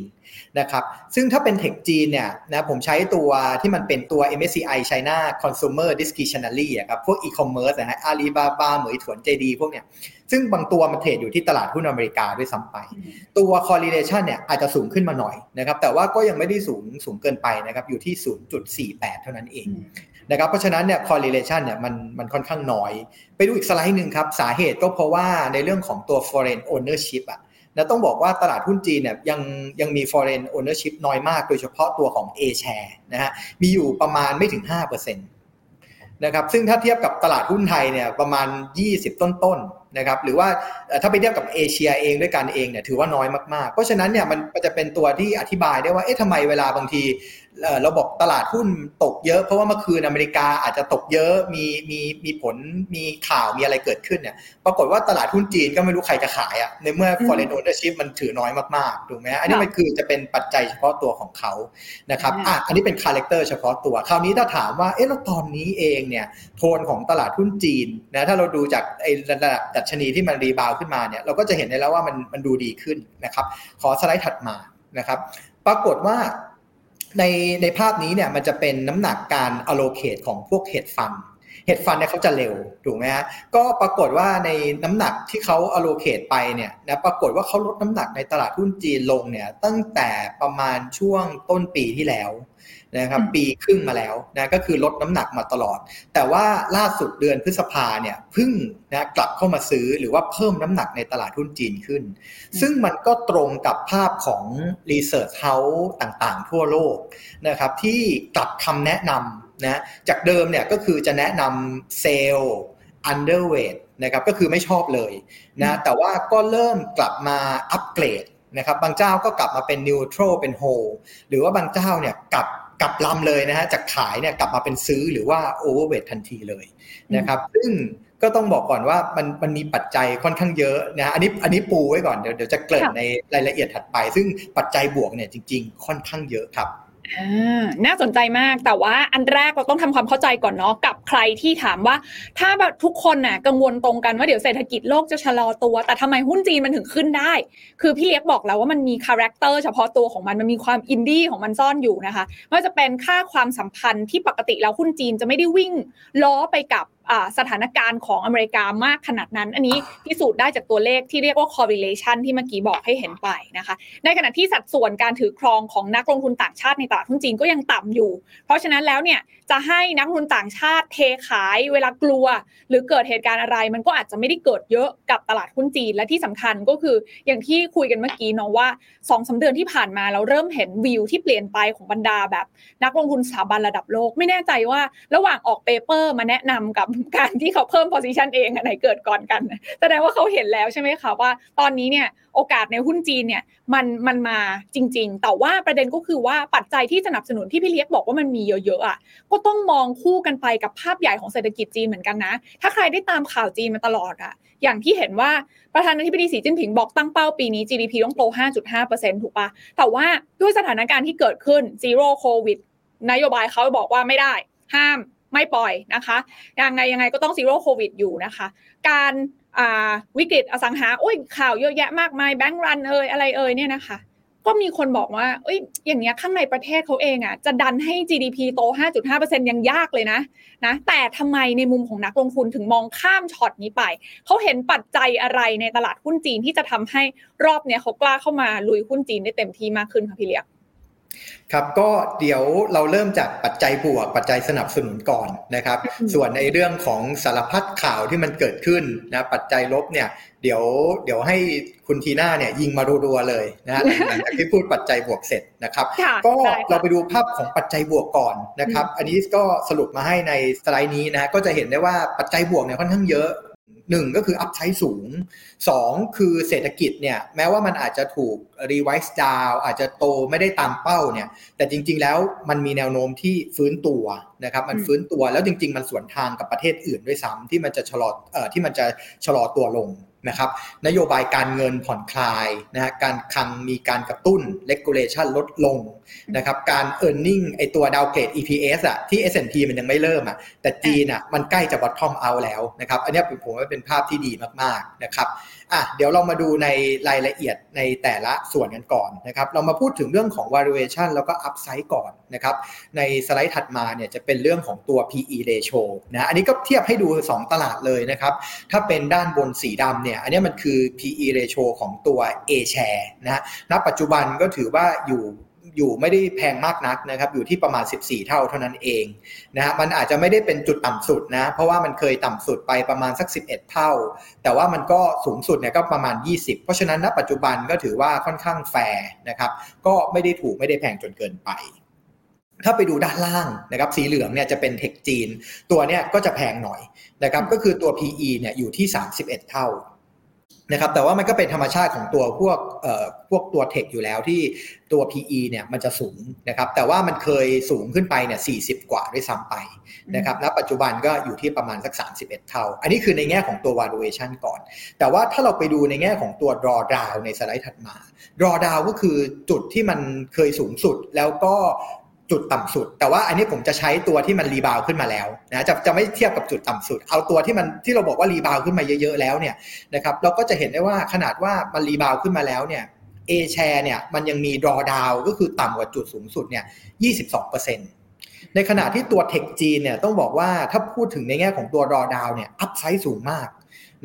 นะครับซึ่งถ้าเป็นเทคจีนเนี่ยนะผมใช้ตัวที่มันเป็นตัว เอ็ม เอส ซี ไอ China Consumer Discretionary อ่ะครับพวก e-commerce นะฮะ Alibaba เหมยถวน เจ ดี พวกเนี่ยซึ่งบางตัวมันเทรดอยู่ที่ตลาดหุ้นอเมริกาด้วยซ้ำไปตัว correlation เนี่ยอาจจะสูงขึ้นมาหน่อยนะครับแต่ว่าก็ยังไม่ได้สูงสูงเกินไปนะครับอยู่ที่ ศูนย์จุดสี่แปด เท่านั้นเองนะครับเพราะฉะนั้นเนี่ย correlation เนี่ยมันมันค่อนข้างน้อยไปดูอีกสไลด์นึงครับสาเหตุก็เพราะว่าในเรื่องของตัว foreign ownership อ่ะนะต้องบอกว่าตลาดหุ้นจีนเนี่ยยังยังมี foreign ownership น้อยมากโดยเฉพาะตัวของ A share นะฮะมีอยู่ประมาณไม่ถึง ห้าเปอร์เซ็นต์ นะครับซึ่งถ้าเทียบกับตลาดหุ้นไทยเนี่ยประมาณยี่สิบต้นๆนะครับหรือว่าถ้าไปเทียบกับเอเชียเองด้วยกันเองเนี่ยถือว่าน้อยมากๆเพราะฉะนั้นเนี่ยมันจะเป็นตัวที่อธิบายได้ว่าเอ๊ะทำไมเวลาบางที เราบอกตลาดหุ้นตกเยอะเพราะว่าเมื่อคืนอเมริกาอาจจะตกเยอะมีมีมีผลมีข่าวมีอะไรเกิดขึ้นเนี่ยปรากฏว่าตลาดหุ้นจีนก็ไม่รู้ใครจะขายอ่ะในเมื่อ foreign ownership มันถือน้อยมากๆถูกไหมอันนี้มันคือจะเป็นปัจจัยเฉพาะตัวของเขานะครับอ่ะอันนี้เป็นคาแรคเตอร์เฉพาะตัวคราวนี้ถ้าถามว่าเอ๊ะแล้วตอนนี้เองเนี่ยโทนของตลาดหุ้นจีนนะถ้าเราดูจากไอ้ระดับดัชนีที่มันรีบาวขึ้นมาเนี่ยเราก็จะเห็นได้แล้วว่ามันมันดูดีขึ้นนะครับขอสไลด์ถัดมานะครับปรากฏว่าในในภาพนี้เนี่ยมันจะเป็นน้ำหนักการ allocate ของพวก hedge fund hedge fund เนี่ยเขาจะเร็วถูกไหมฮะก็ปรากฏว่าในน้ำหนักที่เขา allocate ไปเนี่ยนะปรากฏว่าเขาลดน้ำหนักในตลาดหุ้นจีนลงเนี่ยตั้งแต่ประมาณช่วงต้นปีที่แล้วนะครับปีครึ่งมาแล้วนะก็คือลดน้ำหนักมาตลอดแต่ว่าล่าสุดเดือนพฤษภาเนี่ยเพิ่งนะกลับเข้ามาซื้อหรือว่าเพิ่มน้ำหนักในตลาดหุ้นจีนขึ้นซึ่งมันก็ตรงกับภาพของ Research House ต่างๆทั่วโลกนะครับที่กลับคำแนะนำนะจากเดิมเนี่ยก็คือจะแนะนำ Sell Underweight นะครับก็คือไม่ชอบเลยนะแต่ว่าก็เริ่มกลับมาอัปเกรดนะครับบางเจ้าก็กลับมาเป็น Neutral เป็น Hold หรือว่าบางเจ้าเนี่ยกลับกลับลำเลยนะฮะจากขายเนี่ยกลับมาเป็นซื้อหรือว่าโอเวอร์เวททันทีเลยนะครับซึ่งก็ต้องบอกก่อนว่ามันมันมีปัจจัยค่อนข้างเยอะนะอันนี้อันนี้ปูไว้ก่อนเดี๋ยวเดี๋ยวจะเกริ่นในรายละเอียดถัดไปซึ่งปัจจัยบวกเนี่ยจริงๆค่อนข้างเยอะครับอ่าน่าสนใจมากแต่ว่าอันแรกเราต้องทำความเข้าใจก่อนเนาะกับใครที่ถามว่าถ้าแบบทุกคนน่ะกังวลตรงกันว่าเดี๋ยวเศรษฐกิจโลกจะชะลอตัวแต่ทำไมหุ้นจีนมันถึงขึ้นได้คือพี่เล็กบอกแล้วว่ามันมีคาแรคเตอร์เฉพาะตัวของมันมันมีความอินดี้ของมันซ่อนอยู่นะคะไม่ว่าจะเป็นค่าความสัมพันธ์ที่ปกติแล้วหุ้นจีนจะไม่ได้วิ่งล้อไปกับสถานการณ์ของอเมริกามากขนาดนั้นอันนี้พิสูจน์ได้จากตัวเลขที่เรียกว่า correlation ที่เมื่อกี้บอกให้เห็นไปนะคะในขณะที่สัดส่วนการถือครองของนักลงทุนต่างชาติในตลาดหุ้นจีนก็ยังต่ำอยู่เพราะฉะนั้นแล้วเนี่ยจะให้นักลงทุนต่างชาติเทขายเวลากลัวหรือเกิดเหตุการณ์อะไรมันก็อาจจะไม่ได้เกิดเยอะกับตลาดหุ้นจีนและที่สำคัญก็คืออย่างที่คุยกันเมื่อกี้เนาะว่า สองถึงสาม เดือนที่ผ่านมาเราเริ่มเห็นวิวที่เปลี่ยนไปของบรรดาแบบนักลงทุนสถาบันระดับโลกไม่แน่ใจว่าระหว่างออกเปเปอร์มาแนะนำกับการที่เขาเพิ่ม position เองอันไหนเกิดก่อนกันแสดงว่าเขาเห็นแล้วใช่ไหมคะว่าตอนนี้เนี่ยโอกาสในหุ้นจีนเนี่ยมันมันมาจริงๆแต่ว่าประเด็นก็คือว่าปัจจัยที่สนับสนุนที่พี่เล็กบอกว่ามันมีเยอะๆอ่ะก็ต้องมองคู่กันไปกับภาพใหญ่ของเศรษฐกิจจีนเหมือนกันนะถ้าใครได้ตามข่าวจีนมาตลอดอ่ะอย่างที่เห็นว่าประธานาธิบดีสีจิ้นผิงบอกตั้งเป้าปีนี้ จี ดี พี ต้องโต ห้าจุดห้าเปอร์เซ็นต์ ถูกป่ะแต่ว่าด้วยสถานการณ์ที่เกิดขึ้น Zero Covid นโยบายเขาบอกว่าไม่ได้ห้ามไม่ปล่อยนะคะยังไงยังไงก็ต้องซีโร่โควิดอยู่นะคะการวิกฤตอสังหาโอ้ยข่าวเยอะแยะมากมายแบงก์รันเอ่ยอะไรเอ่ยเนี่ยนะคะก็มีคนบอกว่าเอ้ยอย่างเงี้ยข้างในประเทศเขาเองอ่ะจะดันให้ จี ดี พี โต ห้าจุดห้าเปอร์เซ็นต์ ยังยากเลยนะนะแต่ทำไมในมุมของนักลงทุนถึงมองข้ามช็อตนี้ไปเขาเห็นปัจจัยอะไรในตลาดหุ้นจีนที่จะทำให้รอบเนี้ยเขากล้าเข้ามาลุยหุ้นจีนได้เต็มที่มากขึ้นค่ะพี่เลี้ยงครับก็เดี๋ยวเราเริ่มจากปัจจัยบวกปัจจัยสนับสนุนก่อนนะครับส่วนในเรื่องของสารพัดข่าวที่มันเกิดขึ้นนะปัจจัยลบเนี่ยเดี๋ยวเดี๋ยวให้คุณทีน่าเนี่ยยิงมารัวๆเลยนะหลังจากที่พูดปัจจัยบวกเสร็จนะครับก็เราไปดูภาพของปัจจัยบวกก่อนนะครับอันนี้ก็สรุปมาให้ในสไลด์นี้นะก็จะเห็นได้ว่าปัจจัยบวกเนี่ยค่อนข้างเยอะหนึ่งก็คืออัพไซด์สูงสองคือเศรษฐกิจเนี่ยแม้ว่ามันอาจจะถูกรีไวซ์ดาวอาจจะโตไม่ได้ตามเป้าเนี่ยแต่จริงๆแล้วมันมีแนวโน้มที่ฟื้นตัวนะครับมันฟื้นตัวแล้วจริงๆมันสวนทางกับประเทศอื่นด้วยซ้ำที่มันจะชะลอเอ่อที่มันจะชะลอตัวลงนะครับนโยบายการเงินผ่อนคลายนะฮะการคลังมีการกระตุ้น regulation ลดลงนะครับการ earning ไอตัวดาวเกรด อี พี เอส อ่ะที่ เอส แอนด์ พี มันยังไม่เริ่มอ่ะแต่จีนอ่ะมันใกล้จะ bottom out แล้วนะครับอันนี้ผมว่าเป็นภาพที่ดีมากๆนะครับอ่ะเดี๋ยวเรามาดูในรายละเอียดในแต่ละส่วนกันก่อนนะครับเรามาพูดถึงเรื่องของ valuation แล้วก็ upside ก่อนนะครับในสไลด์ถัดมาเนี่ยจะเป็นเรื่องของตัว พี อี ratio นะอันนี้ก็เทียบให้ดูสองตลาดเลยนะครับถ้าเป็นด้านบนสีดำเนี่ยอันนี้มันคือ พี อี ratio ของตัว A share นะฮะณปัจจุบันก็ถือว่าอยู่อยู่ไม่ได้แพงมากนักนะครับอยู่ที่ประมาณสิบสี่เท่าเท่านั้นเองนะฮะมันอาจจะไม่ได้เป็นจุดต่ำสุดนะเพราะว่ามันเคยต่ำสุดไปประมาณสักสิบเอ็ดเท่าแต่ว่ามันก็สูงสุดเนี่ยก็ประมาณยี่สิบเพราะฉะนั้นณปัจจุบันก็ถือว่าค่อนข้างแฟร์นะครับก็ไม่ได้ถูกไม่ได้แพงจนเกินไปถ้าไปดูด้านล่างนะครับสีเหลืองเนี่ยจะเป็นเทคจีนตัวเนี้ยก็จะแพงหน่อยนะครับก็คือตัว พี อี เนี่ยอยู่ที่สามสิบเอ็ดเท่า นะครับแต่ว่ามันก็เป็นธรรมชาติของตัวพวกเอ่อพวกตัวเทคอยู่แล้วที่ตัว พี อี เนี่ยมันจะสูงนะครับแต่ว่ามันเคยสูงขึ้นไปเนี่ยสี่สิบกว่าด้วยซ้ำไปนะครับและปัจจุบันก็อยู่ที่ประมาณสักสามสิบเอ็ดเท่าอันนี้คือในแง่ของตัว valuation ก่อนแต่ว่าถ้าเราไปดูในแง่ของตัว drawdown ในสไลด์ถัดมา drawdown ก็คือจุดที่มันเคยสูงสุดแล้วก็จุดต่ำสุดแต่ว่าอันนี้ผมจะใช้ตัวที่มันรีบาวขึ้นมาแล้วนะจะจะไม่เทียบกับจุดต่ำสุดเอาตัวที่มันที่เราบอกว่ารีบาวขึ้นมาเยอะๆแล้วเนี่ยนะครับเราก็จะเห็นได้ว่าขนาดว่ามันรีบาวขึ้นมาแล้วเนี่ย A share เนี่ยมันยังมี draw down ก็คือต่ำกว่าจุดสูงสุดเนี่ย ยี่สิบสองเปอร์เซ็นต์ ในขณะที่ตัว Tech จีนเนี่ยต้องบอกว่าถ้าพูดถึงในแง่ของตัว draw down เนี่ย upside สูงมาก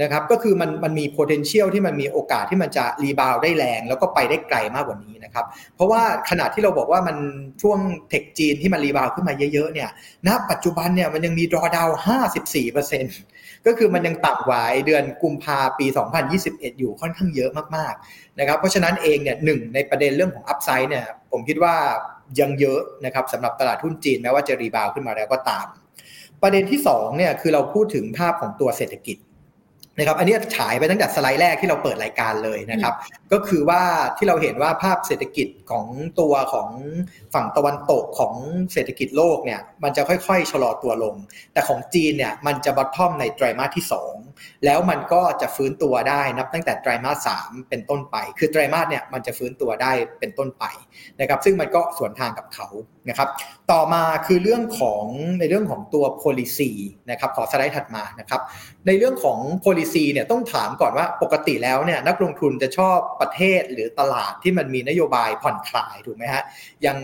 นะครับก็คือมันมันมี potential ที่มันมีโอกาสที่มันจะรีบาวได้แรงแล้วก็ไปได้ไกลมากกว่านี้นะครับเพราะว่าขณะที่เราบอกว่ามันช่วงเทคจีนที่มันรีบาวขึ้นมาเยอะๆเนี่ยณปัจจุบันเนี่ยมันยังมี draw down ห้าสิบสี่เปอร์เซ็นต์ ก็คือมันยังต่ำกว่าเดือนกุมภาพันธ์ปีสองพันยี่สิบเอ็ดอยู่ค่อนข้างเยอะมากๆนะครับเพราะฉะนั้นเองเนี่ยหนึ่งในประเด็นเรื่องของ upside เนี่ยผมคิดว่ายังเยอะนะครับสำหรับตลาดหุ้นจีนแม้ว่าจะรีบาวขึ้นมาแล้วก็ตามประเด็นที่สองเนี่ยคือเราพูดถึงภาพของตัวเศรษฐกิจนะครับอันนี้ฉายไปตั้งแต่สไลด์แรกที่เราเปิดรายการเลยนะครับก็คือว่าที่เราเห็นว่าภาพเศรษฐกิจของตัวของฝั่งตะวันตกของเศรษฐกิจโลกเนี่ยมันจะค่อยๆชะลอตัวลงแต่ของจีนเนี่ยมันจะบอททอมในไตรมาสที่สองแล้วมันก็จะฟื้นตัวได้นับตั้งแต่ไตรมาสสามเป็นต้นไปคือไตรมาสเนี่ยมันจะฟื้นตัวได้เป็นต้นไปนะครับซึ่งมันก็สวนทางกับเขานะครับต่อมาคือเรื่องของในเรื่องของตัว policy นะครับขอสไลด์ถัดมานะครับในเรื่องของ policy เนี่ยต้องถามก่อนว่าปกติแล้วเนี่ยนักลงทุนจะชอบประเทศหรือตลาดที่มันมีนโยบายผ่อนคลายถูกไหมฮะยัง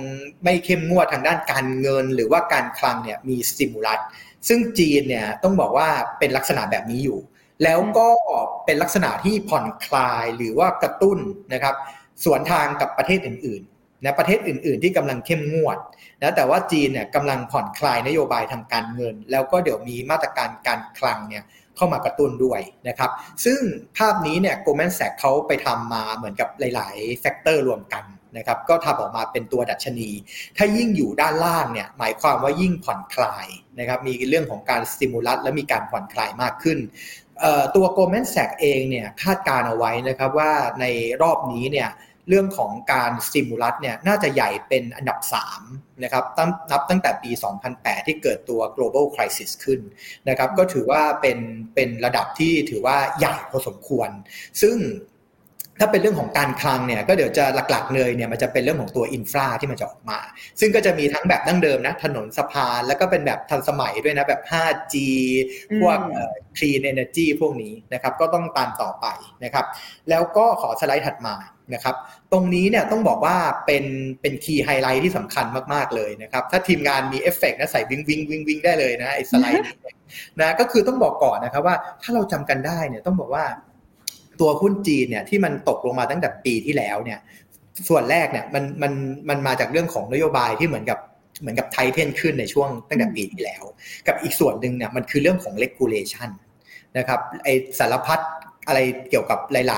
ไม่เข้มงวดทางด้านการเงินหรือว่าการคลังเนี่ยมี stimulus ซึ่งจีนเนี่ยต้องบอกว่าเป็นลักษณะแบบนี้อยู่แล้วก็เป็นลักษณะที่ผ่อนคลายหรือว่ากระตุ้นนะครับสวนทางกับประเทศอื่นๆนะประเทศอื่นๆที่กำลังเข้มงวดนะแต่ว่าจีนเนี่ยกำลังผ่อนคลายนโยบายทางการเงินแล้วก็เดี๋ยวมีมาตรการการคลังเนี่ยเข้ามากระตุ้นด้วยนะครับซึ่งภาพนี้เนี่ย Goldman Sachs เขาไปทำมาเหมือนกับหลายๆแฟกเตอร์รวมกันนะครับก็ทำออกมาเป็นตัวดัชนีถ้ายิ่งอยู่ด้านล่างเนี่ยหมายความว่ายิ่งผ่อนคลายนะครับมีเรื่องของการสติมูลัสและมีการผ่อนคลายมากขึ้นตัว Goldman Sachs เองเนี่ยคาดการเอาไว้นะครับว่าในรอบนี้เนี่ยเรื่องของการสติมูลัสเนี่ยน่าจะใหญ่เป็นอันดับสามนะครับนับตั้งแต่ปีสองพันแปดที่เกิดตัว global crisis ขึ้นนะครับก็ถือว่าเป็นเป็นระดับที่ถือว่าใหญ่พอสมควรซึ่งถ้าเป็นเรื่องของการคลังเนี่ยก็เดี๋ยวจะหลักๆเลยเนี่ยมันจะเป็นเรื่องของตัวอินฟราที่มันจะออกมาซึ่งก็จะมีทั้งแบบดั้งเดิมนะถนนสะพานแล้วก็เป็นแบบทันสมัยด้วยนะแบบ ห้าจี พวกเอ่อ clean energy พวกนี้นะครับก็ต้องตามต่อไปนะครับแล้วก็ขอสไลด์ถัดมานะครับตรงนี้เนี่ยต้องบอกว่าเป็นเป็นคีย์ไฮไลท์ที่สำคัญมากๆเลยนะครับถ้าทีมงานมีเอฟเฟคนะใส่วิงวิงวิงวิงได้เลยนะไอ้สไลด์นะก็คือต้องบอกก่อนนะครับว่าถ้าเราจำกันได้เนี่ยต้องบอกว่าตัวหุ้นจีนเนี่ยที่มันตกลงมาตั้งแต่ปีที่แล้วเนี่ยส่วนแรกเนี่ยมันมันมันมาจากเรื่องของนโยบายที่เหมือนกับเหมือนกับไทเทนขึ้นในช่วงตั้งแต่ปีที่แล้วกับอีกส่วนนึงเนี่ยมันคือเรื่องของ regulation นะครับไอ้สารพัดอะไรเกี่ยวกับหล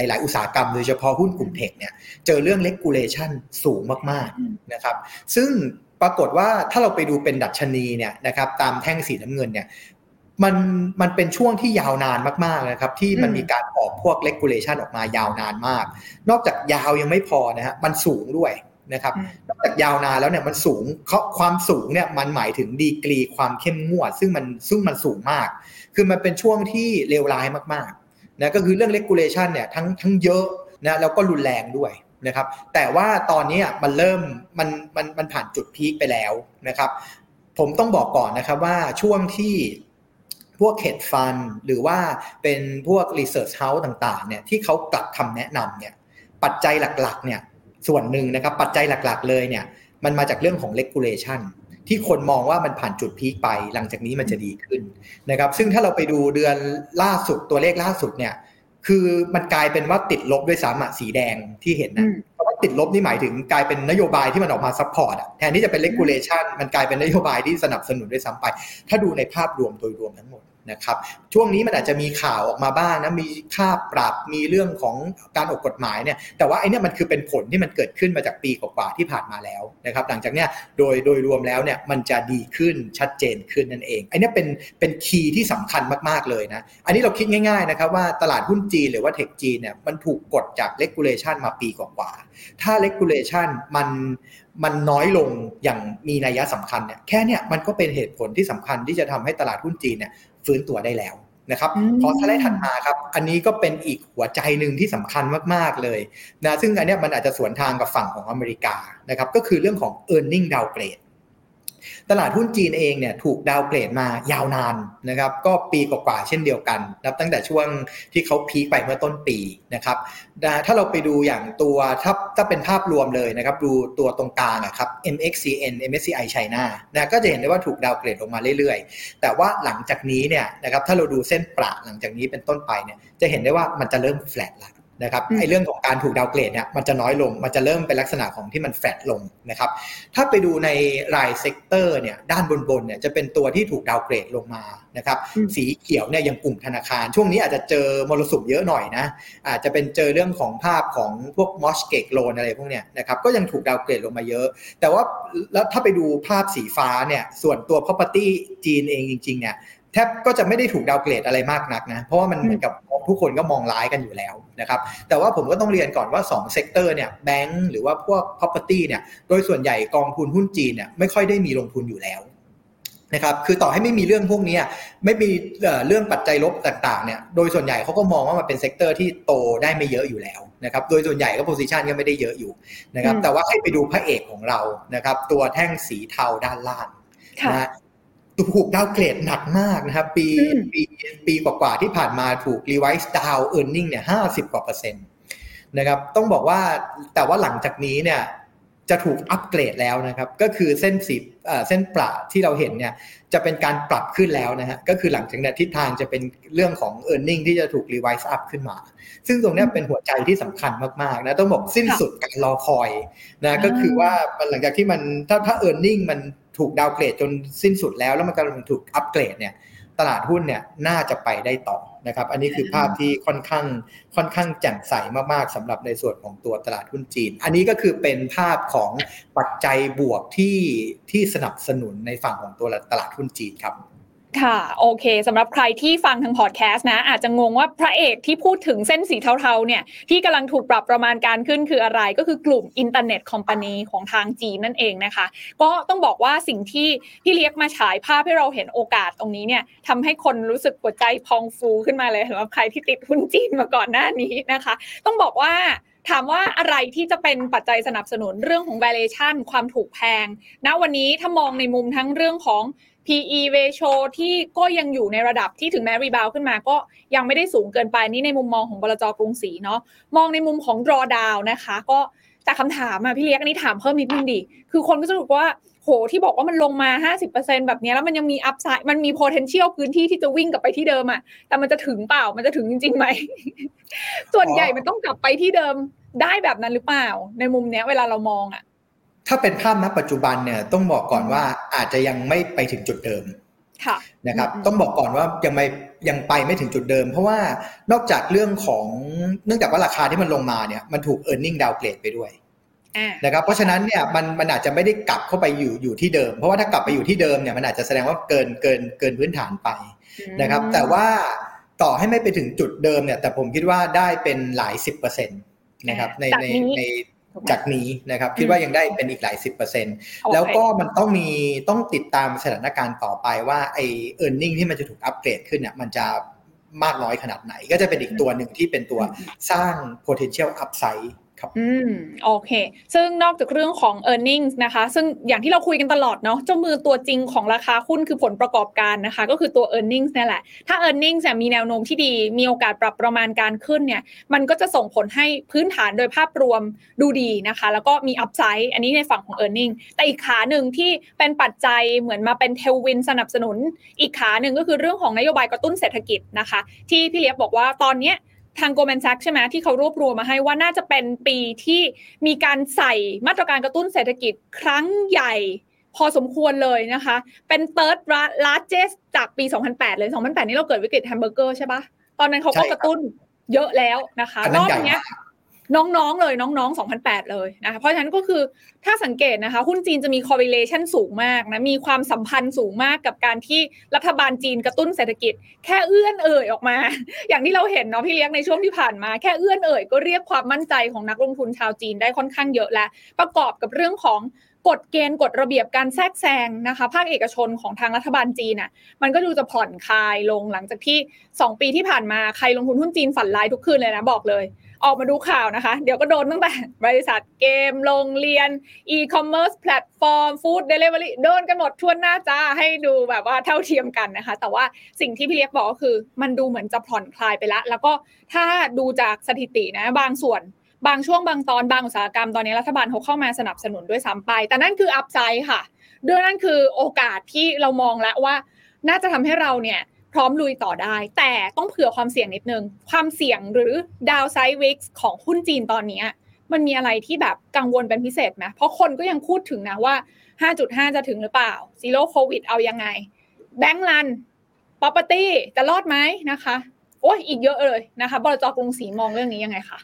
ายๆหลายๆอุตสาหกรรมโดยเฉพาะหุ้นกลุ่มเทคเนี่ยเจอเรื่อง regulation สูงมากๆนะครับซึ่งปรากฏว่าถ้าเราไปดูเป็นดัชนีเนี่ยนะครับตามแท่งสีน้ำเงินเนี่ยมันมันเป็นช่วงที่ยาวนานมากๆนะครับที่มันมีการออกพวก regulation ออกมายาวนานมากนอกจากยาวยังไม่พอนะฮะมันสูงด้วยนะครับนอกจากยาวนานแล้วเนี่ยมันสูงความสูงเนี่ยมันหมายถึงดีกรีความเข้มงวดซึ่งมันซึ่งมันสูงมากคือมันเป็นช่วงที่เลวร้ายมากๆนะก็คือเรื่อง regulation เนี่ยทั้งทั้งเยอะนะแล้วก็รุนแรงด้วยนะครับแต่ว่าตอนนี้มันเริ่มมันมันมันผ่านจุดพีคไปแล้วนะครับผมต้องบอกก่อนนะครับว่าช่วงที่พวก hedge fund หรือว่าเป็นพวก research house ต่างๆเนี่ยที่เขากลับคำแนะนำเนี่ยปัจจัยหลักๆเนี่ยส่วนหนึ่งนะครับปัจจัยหลักๆเลยเนี่ยมันมาจากเรื่องของ regulation ที่คนมองว่ามันผ่านจุดพีคไปหลังจากนี้มันจะดีขึ้นนะครับซึ่งถ้าเราไปดูเดือนล่าสุดตัวเลขล่าสุดเนี่ยคือมันกลายเป็นว่าติดลบด้วยซ้ำอ่ะสีแดงที่เห็นนะเพราะว่าติดลบนี่หมายถึงกลายเป็นนโยบายที่มันออกมาซัพพอร์ตอ่ะแทนที่จะเป็น regulation มันกลายเป็นนโยบายที่สนับสนุนด้วยซ้ำไปถ้าดูในภาพรวมโดยรวมทั้งหมด นะครับช่วงนี้มันอาจจะมีข่าวออกมาบ้างนะมีค่าปรับมีเรื่องของการออกกฎหมายเนี่ยแต่ว่าไอ้นี่มันคือเป็นผลที่มันเกิดขึ้นมาจากปีกว่าที่ผ่านมาแล้วนะครับหลังจากเนี้ยโดยโดยรวมแล้วเนี่ยมันจะดีขึ้นชัดเจนขึ้นนั่นเองไอ้นี่เป็นเป็นคีย์ที่สำคัญมากๆเลยนะอันนี้เราคิดง่ายๆนะครับว่าตลาดหุ้นจีนหรือว่าเทคจีนเนี่ยมันถูกกดจากเรกูเลชั่นมาปีกว่าถ้าเรกูเลชั่นมันมันน้อยลงอย่างมีนัยสำคัญเนี่ยแค่เนี่ยมันก็เป็นเหตุผลที่สำคัญที่จะทำให้ตลาดหุ้นจีนเนี่ยฟื้นตัวได้แล้วนะครับขอสไลด์ถัดมาครับอันนี้ก็เป็นอีกหัวใจนึงที่สำคัญมากๆเลยนะซึ่งอันเนี้ยมันอาจจะสวนทางกับฝั่งของอเมริกานะครับก็คือเรื่องของ earning downgrade ตลาดหุ้นจีนเองเนี่ยถูกดาวเกรดมายาวนานนะครับก็ปีกว่าๆเช่นเดียวกันนับตั้งแต่ช่วงที่เขาพีคไปเมื่อต้นปีนะครับถ้าเราไปดูอย่างตัวถ้าถ้าเป็นภาพรวมเลยนะครับดูตัวตรงกลางอะครับ เอ็ม เอ็กซ์ ซี เอ็น เอ็ม เอส ซี ไอ China นะก็จะเห็นได้ว่าถูกดาวเกรดลงมาเรื่อยๆแต่ว่าหลังจากนี้เนี่ยนะครับถ้าเราดูเส้นประหลังจากนี้เป็นต้นไปเนี่ยจะเห็นได้ว่ามันจะเริ่มแฟลตละนะครับไอ้เรื่องของการถูกดาวเกรดเนี่ยมันจะน้อยลงมันจะเริ่มเป็นลักษณะของที่มันแฟลตลงนะครับถ้าไปดูในรายเซกเตอร์เนี่ยด้านบนๆเนี่ยจะเป็นตัวที่ถูกดาวเกรดลงมานะครับสีเขียวเนี่ยยังกลุ่มธนาคารช่วงนี้อาจจะเจอมรสุมเยอะหน่อยนะอาจจะเป็นเจอเรื่องของภาพของพวก mortgage loan อะไรพวกเนี้ยนะครับก็ยังถูกดาวเกรดลงมาเยอะแต่ว่าแล้วถ้าไปดูภาพสีฟ้าเนี่ยส่วนตัว property จีนเองจริงๆเนี่ยแทบก็จะไม่ได้ถูกดาวเกรดอะไรมากนักนะเพราะว่ามันเหมือนกับทุกคนก็มองร้ายกันอยู่แล้วนะครับแต่ว่าผมก็ต้องเรียนก่อนว่าสองเซกเตอร์เนี่ยแบงก์หรือว่าพวก property เนี่ยโดยส่วนใหญ่กองทุนหุ้นจีนเนี่ยไม่ค่อยได้มีลงทุนอยู่แล้วนะครับคือต่อให้ไม่มีเรื่องพวกนี้ไม่มีเรื่องปัจจัยลบต่างๆเนี่ยโดยส่วนใหญ่เขาก็มองว่ามันเป็นเซกเตอร์ที่โตได้ไม่เยอะอยู่แล้วนะครับโดยส่วนใหญ่ก็ position ก็ไม่ได้เยอะอยู่นะครับแต่ว่าให้ไปดูพระเอกของเรานะครับตัวแท่งสีเทาด้านล่างนะถูกดาวเกรดหนักมากนะครับปีปีปีกว่าๆที่ผ่านมาถูก revise down earning เนี่ย ห้าสิบกว่าเปอร์เซ็นต์ นะครับต้องบอกว่าแต่ว่าหลังจากนี้เนี่ยจะถูกอัปเกรดแล้วนะครับก็คือเส้นสีเอ่อเส้นประที่เราเห็นเนี่ยจะเป็นการปรับขึ้นแล้วนะฮะก็คือหลังจากนี้ทิศทางจะเป็นเรื่องของ earning ที่จะถูก revise up ขึ้นมาซึ่งตรงนี้เป็นหัวใจที่สำคัญมากๆนะต้องบอกสิ้นสุดการรอคอยนะก็คือว่าหลังจากที่มันถ้าถ้า earning มันถูกดาวเกรดจนสิ้นสุดแล้วแล้วมันกำลังถูกอัปเกรดเนี่ยตลาดหุ้นเนี่ยน่าจะไปได้ต่อนะครับอันนี้คือภาพที่ค่อนข้างค่อนข้างแจ่มใสมากๆสำหรับในส่วนของตัวตลาดหุ้นจีนอันนี้ก็คือเป็นภาพของปัจจัยบวกที่ที่สนับสนุนในฝั่งของตัวตลาดหุ้นจีนครับค่ะโอเคสำหรับใครที่ฟังทางพอดแคสต์นะอาจจะงงว่าพระเอกที่พูดถึงเส้นสีเทาๆเนี่ยที่กำลังถูกปรับประมาณการขึ้นคืออะไรก็คือกลุ่มอินเทอร์เน็ตคอมพานีของทางจีนนั่นเองนะคะก็ต้องบอกว่าสิ่งที่พี่เลี้ยงมาฉายภาพให้เราเห็นโอกาสตรงนี้เนี่ยทำให้คนรู้สึกหัวใจพองฟูขึ้นมาเลยสำหรับใครที่ติดหุ้นจีนมาก่อนหน้านี้นะคะต้องบอกว่าถามว่าอะไรที่จะเป็นปัจจัยสนับสนุนเรื่องของ valuation ความถูกแพงณวันนี้ถ้ามองในมุมทั้งเรื่องของพี อี ratio ที่ก็ยังอยู่ในระดับที่ถึงแม้รีบาวขึ้นมาก็ยังไม่ได้สูงเกินไปนี่ในมุมมองของบลจ.กรุงศรีเนาะมองในมุมของ drawdown นะคะก็แต่คำถามอ่ะพี่เลี้ยงอันนี้ถามเพิ่มนิดนึงดิคือคนก็จะรู้ว่าโหที่บอกว่ามันลงมา ห้าสิบเปอร์เซ็นต์ แบบนี้แล้วมันยังมี upside มันมี potential พื้นที่ที่จะวิ่งกลับไปที่เดิมอ่ะแต่มันจะถึงเปล่ามันจะถึงจริงๆไหม ส่วนใหญ่มันต้องกลับไปที่เดิมได้แบบนั้นหรือเปล่าในมุมเนี้ยเวลาเรามองอ่ะถ้าเป็นภาพณปัจจุบันเนี่ยต้องบอกก่อนว่าอาจจะยังไม่ไปถึงจุดเดิมนะครับต้องบอกก่อนว่ายังไม่ยังไปไม่ถึงจุดเดิมเพราะว่านอกจากเรื่องของเนื่องจากว่าราคาที่มันลงมาเนี่ยมันถูก earning downgrade ไปด้วยนะครับเพราะฉะนั้นเนี่ยมันมันอาจจะไม่ได้กลับเข้าไปอยู่อยู่ที่เดิมเพราะว่าถ้ากลับไปอยู่ที่เดิมเนี่ยมันอาจจะแสดงว่าเกินเกินเกินพื้นฐานไปนะครับแต่ว่าต่อให้ไม่ไปถึงจุดเดิมเนี่ยแต่ผมคิดว่าได้เป็นหลาย สิบเปอร์เซ็นต์ นะครับในในในจากนี้นะครับคิดว่ายังได้เป็นอีกหลาย สิบเปอร์เซ็นต์ แล้วก็มันต้องมีต้องติดตามสถานการณ์ต่อไปว่าไอ้ earning ที่มันจะถูกอัปเกรดขึ้นเนี่ยมันจะมากน้อยขนาดไหนก็จะเป็นอีกตัวหนึ่งที่เป็นตัวสร้าง potential upsideอืมโอเคซึ่งนอกจากเรื่องของ earnings นะคะซึ่งอย่างที่เราคุยกันตลอดเนาะเจ้ามือตัวจริงของราคาหุ้นคือผลประกอบการนะคะก็คือตัว earnings นั่นแหละถ้า earnings เนี่ยมีแนวโน้มที่ดีมีโอกาสปรับประมาณการขึ้นเนี่ยมันก็จะส่งผลให้พื้นฐานโดยภาพรวมดูดีนะคะแล้วก็มี upside อันนี้ในฝั่งของ earnings แต่อีกขาหนึ่งที่เป็นปัจจัยเหมือนมาเป็น tailwind สนับสนุนอีกขาหนึ่งก็คือเรื่องของนโยบายกระตุ้นเศรษฐกิจนะคะที่พี่เลี้ยบบอกว่าตอนนี้ทาง Goldman Sachs ใช่ไหมที่เขารวบรวมมาให้ว่าน่าจะเป็นปีที่มีการใส่มาตรการกระตุ้นเศรษฐกิจครั้งใหญ่ พอสมควรเลยนะคะเป็น third largest จากปีสองพันแปดเลยสองพันแปดนี้เราเกิดวิกฤตแฮมเบอร์เกอร์ใช่ปะตอนนั้นเขาก็กระตุ้นเยอะแล้วนะคะรอบเนี้ยน้องๆเลยน้องๆสองพันแปดเลยนะคะเพราะฉะนั้นก็คือถ้าสังเกตนะคะหุ้นจีนจะมี correlation สูงมากนะมีความสัมพันธ์สูงมากกับการที่รัฐบาลจีนกระตุ้นเศรษฐกิจแค่เอื้อนเอ่ยออกมาอย่างที่เราเห็นเนาะพี่เลี้ยงในช่วงที่ผ่านมาแค่เอื้อนเอ่ยก็เรียกความมั่นใจของนักลงทุนชาวจีนได้ค่อนข้างเยอะแล้วประกอบกับเรื่องของกฎเกณฑ์กฎระเบียบการแทรกแซงนะคะภาคเอกชนของทางรัฐบาลจีนน่ะมันก็ดูจะผ่อนคลายลงหลังจากที่สองปีที่ผ่านมาใครลงทุนหุ้นจีนฝันร้ายทุกคืนเลยนะบอกเลยออกมาดูข่าวนะคะเดี๋ยวก็โดนตั้งแต่บริษัทเกมโรงเรียนอีคอมเมิร์ซแพลตฟอร์มฟู้ดเดลิเวอรี่โดนกันหมดทั่วหน้าจ้าให้ดูแบบว่าเท่าเทียมกันนะคะแต่ว่าสิ่งที่พี่เล็กบอกก็คือมันดูเหมือนจะผ่อนคลายไปละแล้วก็ถ้าดูจากสถิตินะบางส่วนบางช่วงบางตอนบางอุตสาหกรรมตอนนี้รัฐบาลเขาเข้ามาสนับสนุนด้วยซ้ำไปแต่นั่นคืออัพไซด์ค่ะด้วยนั่นคือโอกาสที่เรามองแล้วว่าน่าจะทำให้เราเนี่ยพร้อมลุยต่อได้แต่ต้องเผื่อความเสี่ยงนิดนึงความเสี่ยงหรือดาวไซด์วิกซ์ของหุ้นจีนตอนนี้มันมีอะไรที่แบบกังวลเป็นพิเศษไหมเพราะคนก็ยังพูดถึงนะว่า ห้าจุดห้า จะถึงหรือเปล่าซีโร่โควิดเอายังไงแบงก์รัน property จะรอดไหมนะคะโอ้ยอีกเยอะเลยนะคะบลจ.กรุงศรีมองเรื่องนี้ยังไงคะ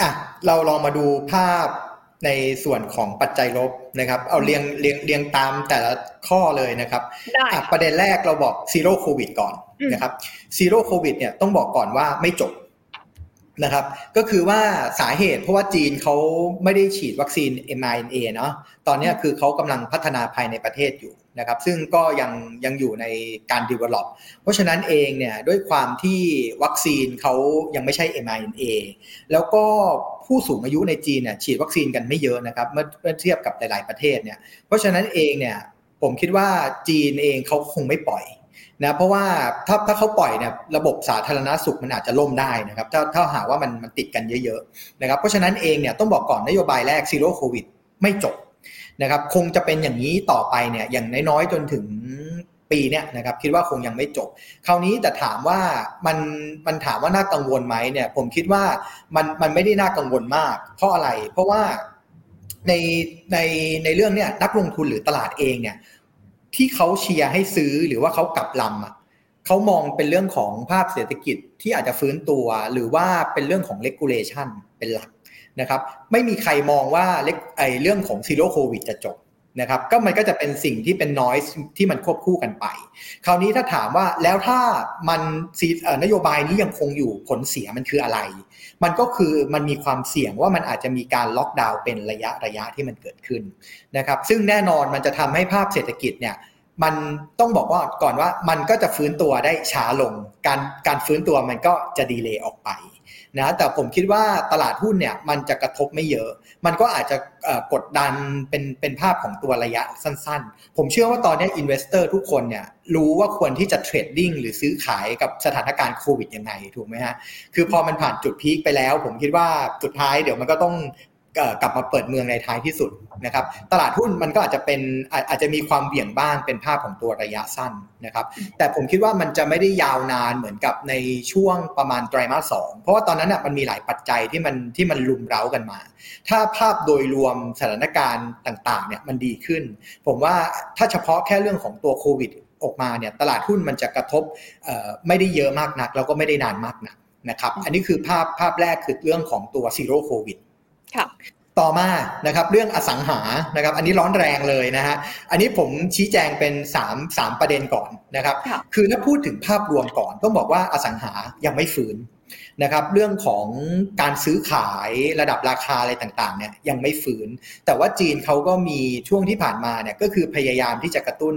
อ่ะเราลองมาดูภาพในส่วนของปัจจัยลบนะครับเอาเรียงเรียงเรียงตามแต่ละข้อเลยนะครับอ่ะประเด็นแรกเราบอกซีโร่โควิดก่อนนะครับซีโร่โควิดเนี่ยต้องบอกก่อนว่าไม่จบนะครับก็คือว่าสาเหตุเพราะว่าจีนเขาไม่ได้ฉีดวัคซีน เอ็ม อาร์ เอ็น เอ เนาะตอนนี้คือเขากำลังพัฒนาภายในประเทศอยู่นะครับซึ่งก็ยังยังอยู่ในการ develop เพราะฉะนั้นเองเนี่ยด้วยความที่วัคซีนเขายังไม่ใช่ เอ็ม อาร์ เอ็น เอ แล้วก็ผู้สูงอายุในจีนเนี่ยฉีดวัคซีนกันไม่เยอะนะครับเมื่อเมื่อเทียบกับหลายๆประเทศเนี่ยเพราะฉะนั้นเองเนี่ยผมคิดว่าจีนเองเขาคงไม่ปล่อยนะเพราะว่าถ้าถ้าเขาปล่อยเนี่ยระบบสาธารณสุขมันอาจจะล่มได้นะครับถ้าถ้าหาว่ามันมันติดกันเยอะๆนะครับเพราะฉะนั้นเองเนี่ยต้องบอกก่อนนโยบายแรกซีโร่โควิดไม่จบนะครับคงจะเป็นอย่างนี้ต่อไปเนี่ยอย่างน้อยๆจนถึงปีเนี่ยนะครับคิดว่าคงยังไม่จบคราวนี้แต่ถามว่ามันมันถามว่าน่ากังวลไหมเนี่ยผมคิดว่ามันมันไม่ได้น่ากังวลมากเพราะอะไรเพราะว่าในในในเรื่องเนี่ยนักลงทุนหรือตลาดเองเนี่ยที่เขาเชียร์ให้ซื้อหรือว่าเขากลับลำอ่ะเขามองเป็นเรื่องของภาพเศรษฐกิจที่อาจจะฟื้นตัวหรือว่าเป็นเรื่องของ regulation เป็นหลักนะครับไม่มีใครมองว่าไอ้เรื่องของ zero covid จะจบนะครับก็มันก็จะเป็นสิ่งที่เป็น noise ที่มันควบคู่กันไปคราวนี้ถ้าถามว่าแล้วถ้ามันนโยบายนี้ยังคงอยู่ผลเสียมันคืออะไรมันก็คือมันมีความเสี่ยงว่ามันอาจจะมีการล็อกดาวน์เป็นระยะระยะที่มันเกิดขึ้นนะครับซึ่งแน่นอนมันจะทำให้ภาพเศรษฐกิจเนี่ยมันต้องบอกว่าก่อนว่ามันก็จะฟื้นตัวได้ช้าลงการการฟื้นตัวมันก็จะดีเลย์ออกไปนะแต่ผมคิดว่าตลาดหุ้นเนี่ยมันจะกระทบไม่เยอะมันก็อาจจะกดดันเป็นเป็นภาพของตัวระยะสั้นๆผมเชื่อว่าตอนนี้อินเวสเตอร์ทุกคนเนี่ยรู้ว่าควรที่จะเทรดดิ้งหรือซื้อขายกับสถานการณ์โควิดยังไงถูกไหมฮะคือพอมันผ่านจุดพีคไปแล้วผมคิดว่าสุดท้ายเดี๋ยวมันก็ต้องกลับมาเปิดเมืองในท้ายที่สุดนะครับตลาดหุ้นมันก็อาจจะเป็นอาจจะมีความเบี่ยงบ้างเป็นภาพของตัวระยะสั้นนะครับแต่ผมคิดว่ามันจะไม่ได้ยาวนานเหมือนกับในช่วงประมาณไตรมาสสองเพราะว่าตอนนั้นน่ะมันมีหลายปัจจัยที่มันที่มันรุมเร้ากันมาถ้าภาพโดยรวมสถานการณ์ต่างๆเนี่ยมันดีขึ้นผมว่าถ้าเฉพาะแค่เรื่องของตัวโควิดออกมาเนี่ยตลาดหุ้นมันจะกระทบไม่ได้เยอะมากนักแล้วก็ไม่ได้นานมากนักนะครับอันนี้คือภาพภาพแรกคือเรื่องของตัวซีโร่โควิดต่อมานะครับเรื่องอสังหานะครับอันนี้ร้อนแรงเลยนะฮะอันนี้ผมชี้แจงเป็นสาม สามประเด็นก่อนนะครับคือถ้าพูดถึงภาพรวมก่อนต้องบอกว่าอสังหายังไม่ฟื้นนะครับเรื่องของการซื้อขายระดับราคาอะไรต่างๆเนี่ยยังไม่ฟื้นแต่ว่าจีนเขาก็มีช่วงที่ผ่านมาเนี่ยก็คือพยายามที่จะกระตุ้น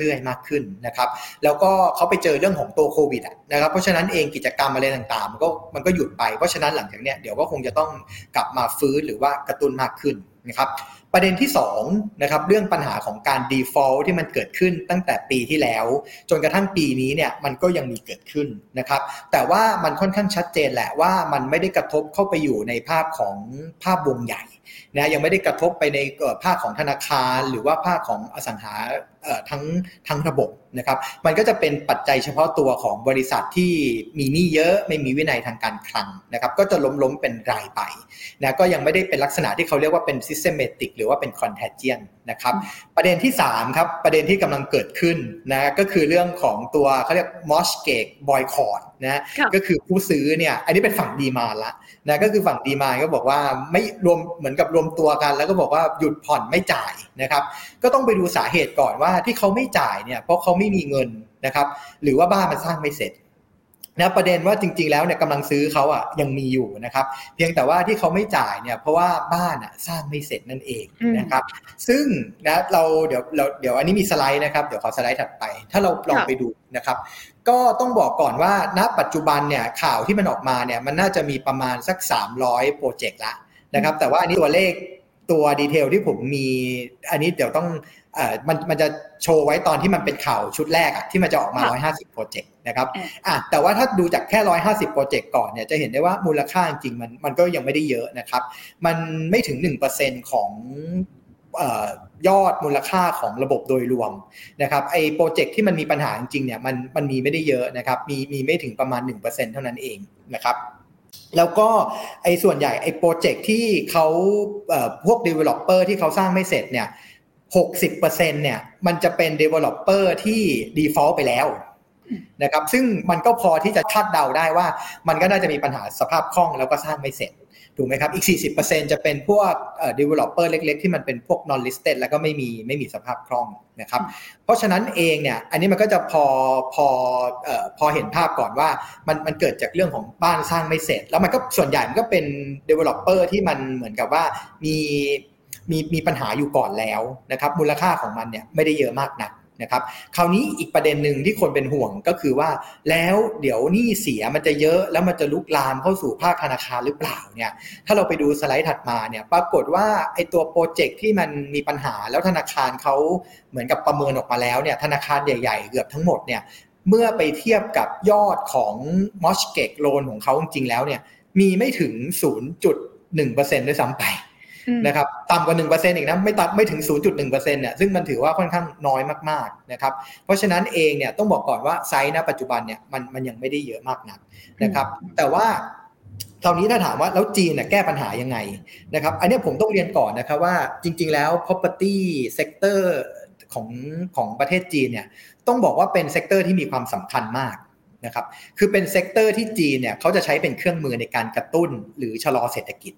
เรื่อยๆมากขึ้นนะครับแล้วก็เขาไปเจอเรื่องของตัวโควิดนะครับเพราะฉะนั้นเองกิจกรรมอะไรต่างๆมันก็มันก็หยุดไปเพราะฉะนั้นหลังจากเนี้ยเดี๋ยวก็คงจะต้องกลับมาฟื้นหรือว่ากระตุ้นมากขึ้นนะครับประเด็นที่สองนะครับเรื่องปัญหาของการ default ที่มันเกิดขึ้นตั้งแต่ปีที่แล้วจนกระทั่งปีนี้เนี่ยมันก็ยังมีเกิดขึ้นนะครับแต่ว่ามันค่อนข้างชัดเจนแหละว่ามันไม่ได้กระทบเข้าไปอยู่ในภาพของภาพวงใหญ่นะยังไม่ได้กระทบไปในภาคของธนาคารหรือว่าภาคของอสังหาทั้งทั้งระบบนะครับมันก็จะเป็นปัจจัยเฉพาะตัวของบริษัทที่มีหนี้เยอะไม่มีวินัยทางการคลังนะครับก็จะล้มๆเป็นรายไปนะก็ยังไม่ได้เป็นลักษณะที่เขาเรียกว่าเป็น systematic หรือว่าเป็น contagion นะครับประเด็นที่สามครับประเด็นที่กำลังเกิดขึ้นนะก็คือเรื่องของตัวเขาเรียก mortgage boycott นะก็คือผู้ซื้อเนี่ยอันนี้เป็นฝั่ง demand ละนะก็คือฝั่ง demand ก็บอกว่าไม่รวมเหมือนกับรวมตัวกันแล้วก็บอกว่าหยุดผ่อนไม่จ่ายนะครับก็ต้องไปดูสาเหตุก่อนว่าที่เขาไม่จ่ายเนี่ยเพราะเขาไม่มีเงินนะครับหรือว่าบ้านมันสร้างไม่เสร็จนะประเด็นว่าจริงๆแล้วเนี่ยกำลังซื้อเขาอ่ะยังมีอยู่นะครับเพียงแต่ว่าที่เขาไม่จ่ายเนี่ยเพราะว่าบ้านอ่ะสร้างไม่เสร็จนั่นเองนะครับซึ่งนะเราเดี๋ยวเราเดี๋ยวอันนี้มีสไลด์นะครับเดี๋ยวขอสไลด์ถัดไปถ้าเราลองไปดูนะครับก็ต้องบอกก่อนว่าณปัจจุบันเนี่ยข่าวที่มันออกมาเนี่ยมันน่าจะมีประมาณสักสามร้อยโปรเจกต์ละนะครับแต่ว่าอันนี้ตัวเลขตัวดีเทลที่ผมมีอันนี้เดี๋ยวต้องเอ่อมันมันจะโชว์ไว้ตอนที่มันเป็นข่าวชุดแรกอ่ะที่มันจะออกมาหนึ่งร้อยห้าสิบโปรเจกต์นะครับอ่ะแต่ว่าถ้าดูจากแค่หนึ่งร้อยห้าสิบโปรเจกต์ก่อนเนี่ยจะเห็นได้ว่ามูลค่าจริงมันมันก็ยังไม่ได้เยอะนะครับมันไม่ถึง หนึ่งเปอร์เซ็นต์ ของเอ่อยอดมูลค่าของระบบโดยรวมนะครับไอ้โปรเจกต์ที่มันมีปัญหาจริงเนี่ยมันมันมีไม่ได้เยอะนะครับมีมีไม่ถึงประมาณ หนึ่งเปอร์เซ็นต์ เท่านั้นเองนะครับแล้วก็ไอ้ส่วนใหญ่ไอ้โปรเจกต์ที่เขาเอ่อพวก developer ที่เขาสร้างไม่เสร็จเนี่ย หกสิบเปอร์เซ็นต์ เนี่ยมันจะเป็น developer ที่ default ไปแล้วนะครับซึ่งมันก็พอที่จะคาดเดาได้ว่ามันก็น่าจะมีปัญหาสภาพคล่องแล้วก็สร้างไม่เสร็จถูกไหมครับอีก สี่สิบเปอร์เซ็นต์ จะเป็นพวกเอ่อ developer เล็กๆที่มันเป็นพวก non listed แล้วก็ไม่มีไม่มีสภาพคล่องนะครับเพราะฉะนั้นเองเนี่ยอันนี้มันก็จะพอพอเอ่อพอเห็นภาพก่อนว่ามันมันเกิดจากเรื่องของบ้านสร้างไม่เสร็จแล้วมันก็ส่วนใหญ่มันก็เป็น developer ที่มันเหมือนกับว่ามีมีมีปัญหาอยู่ก่อนแล้วนะครับมูลค่าของมันเนี่ยไม่ได้เยอะมากนักนะครับคราวนี้อีกประเด็นหนึ่งที่คนเป็นห่วงก็คือว่าแล้วเดี๋ยวหนี้เสียมันจะเยอะแล้วมันจะลุกลามเข้าสู่ภาคธนาคารหรือเปล่าเนี่ยถ้าเราไปดูสไลด์ถัดมาเนี่ยปรากฏว่าไอ้ตัวโปรเจกต์ที่มันมีปัญหาแล้วธนาคารเขาเหมือนกับประเมินออกมาแล้วเนี่ยธนาคารใหญ่ๆเกือบทั้งหมดเนี่ยเมื่อไปเทียบกับยอดของ mortgage loan ของเขาจริงๆแล้วเนี่ยมีไม่ถึง ศูนย์จุดหนึ่งเปอร์เซ็นต์ ด้วยซ้ำไปนะครับต่ำกว่า หนึ่งเปอร์เซ็นต์ อีกนะไม่ตัดไม่ถึง ศูนย์จุดหนึ่งเปอร์เซ็นต์ เนี่ยซึ่งมันถือว่าค่อนข้างน้อยมากๆนะครับเพราะฉะนั้นเองเนี่ยต้องบอกก่อนว่าไซส์ณปัจจุบันเนี่ยมันมันยังไม่ได้เยอะมากนักนะครับแต่ว่าคราวนี้ถ้าถามว่าแล้วจีนแก้ปัญหายังไงนะครับอันนี้ผมต้องเรียนก่อนนะครับว่าจริงๆแล้ว property sector ของของประเทศจีนเนี่ยต้องบอกว่าเป็นเซกเตอร์ที่มีความสำคัญมากนะครับคือเป็นเซกเตอร์ที่จีนเนี่ยเขาจะใช้เป็นเครื่องมือในการกระตุ้นหรือชะลอเศรษฐกิจ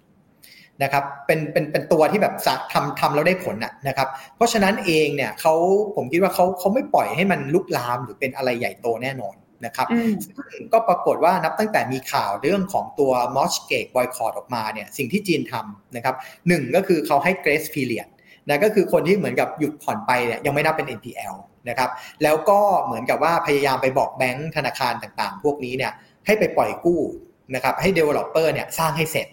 นะครับเป็นเป็นเป็นตัวที่แบบทำทำแล้วได้ผลน่ะนะครับเพราะฉะนั้นเองเนี่ยเขาผมคิดว่าเขาเขาไม่ปล่อยให้มันลุกลามหรือเป็นอะไรใหญ่โตแน่นอนนะครับซึ่งก็ปรากฏว่านับตั้งแต่มีข่าวเรื่องของตัว mortgage boycott ออกมาเนี่ยสิ่งที่จีนทำนะครับหนึ่งก็คือเขาให้ grace period นะก็คือคนที่เหมือนกับหยุดผ่อนไปเนี่ยยังไม่นับเป็น เอ็น พี แอล นะครับแล้วก็เหมือนกับว่าพยายามไปบอกแบงค์ธนาคารต่างๆพวกนี้เนี่ยให้ไปปล่อยกู้นะครับให้ developer เนี่ยสร้างให้เสร็จ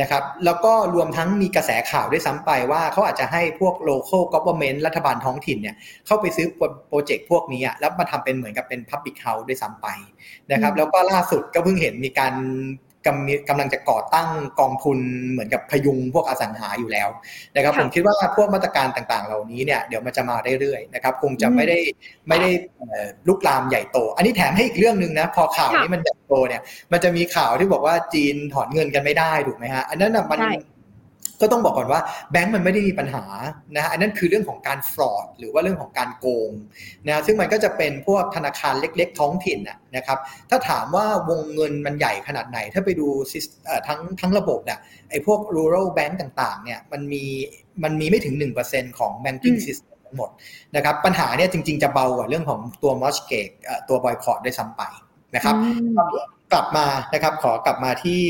นะครับแล้วก็รวมทั้งมีกระแสข่าวด้วยซ้ำไปว่าเขาอาจจะให้พวก local government รัฐบาลท้องถิ่นเนี่ยเข้าไปซื้อโปรเจกต์พวกนี้แล้วมาทำเป็นเหมือนกับเป็น public house ด้วยซ้ำไปนะครับแล้วก็ล่าสุดก็เพิ่งเห็นมีการกำลังจะก่อตั้งกองทุนเหมือนกับพยุงพวกอสังหาอยู่แล้วนะครับผมคิดว่าพวกมาตรการต่างๆเหล่านี้เนี่ยเดี๋ยวมันจะมาเรื่อยๆนะครับคงจะไม่ได้ไม่ได้ลุกลามใหญ่โตอันนี้แถมให้อีกเรื่องนึงนะพอข่าวนี้มันใหญ่โตเนี่ยมันจะมีข่าวที่บอกว่าจีนถอนเงินกันไม่ได้ถูกไหมฮะอันนั้นน่ะมันก็ต้องบอกก่อนว่าแบงก์มันไม่ได้มีปัญหานะอันนั้นคือเรื่องของการฟรอดหรือว่าเรื่องของการโกงนะซึ่งมันก็จะเป็นพวกธนาคารเล็กๆท้องถิ่นนะครับถ้าถามว่าวงเงินมันใหญ่ขนาดไหนถ้าไปดูทั้งทั้งระบบเนี่ยไอ้พวก rural bank ต่างๆเนี่ยมันมีมันมีไม่ถึง หนึ่งเปอร์เซ็นต์ ของ banking system ทั้งหมดนะครับปัญหาเนี่ยจริงๆจะเบากว่าเรื่องของตัว mortgage ตัว boycott ได้ซ้ำไปนะครับกลับมานะครับขอกลับมาที่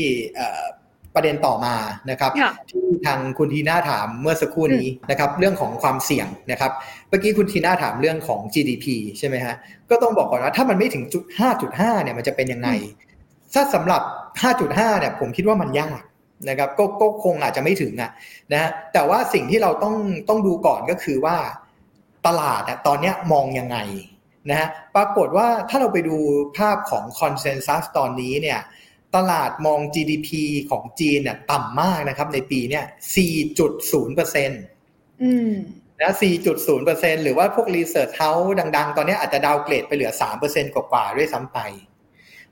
ประเด็นต่อมานะครับที่ทางคุณทีน่าถามเมื่อสักครู่นี้นะครับเรื่องของความเสี่ยงนะครับเมื่อกี้คุณทีน่าถามเรื่องของ จี ดี พี ใช่ไหมฮะก็ต้องบอกก่อนว่าถ้ามันไม่ถึงจุด ห้าจุดห้า เนี่ยมันจะเป็นยังไงถ้าสำหรับ ห้าจุดห้า เนี่ยผมคิดว่ามันยากนะครับก็ก็คงอาจจะไม่ถึงอ่ะนะแต่ว่าสิ่งที่เราต้องต้องดูก่อนก็คือว่าตลาดตอนนี้มองยังไงนะฮะปรากฏว่าถ้าเราไปดูภาพของ Consensus ตอนนี้เนี่ยตลาดมอง จี ดี พี ของจีนเนี่ยต่ำมากนะครับในปีเนี่ย สี่จุดศูนย์เปอร์เซ็นต์ อืมนะ สี่จุดศูนย์เปอร์เซ็นต์ หรือว่าพวก Research House ดังๆตอนนี้อาจจะดาวเกรดไปเหลือ สามเปอร์เซ็นต์ กว่าๆด้วยซ้ำไป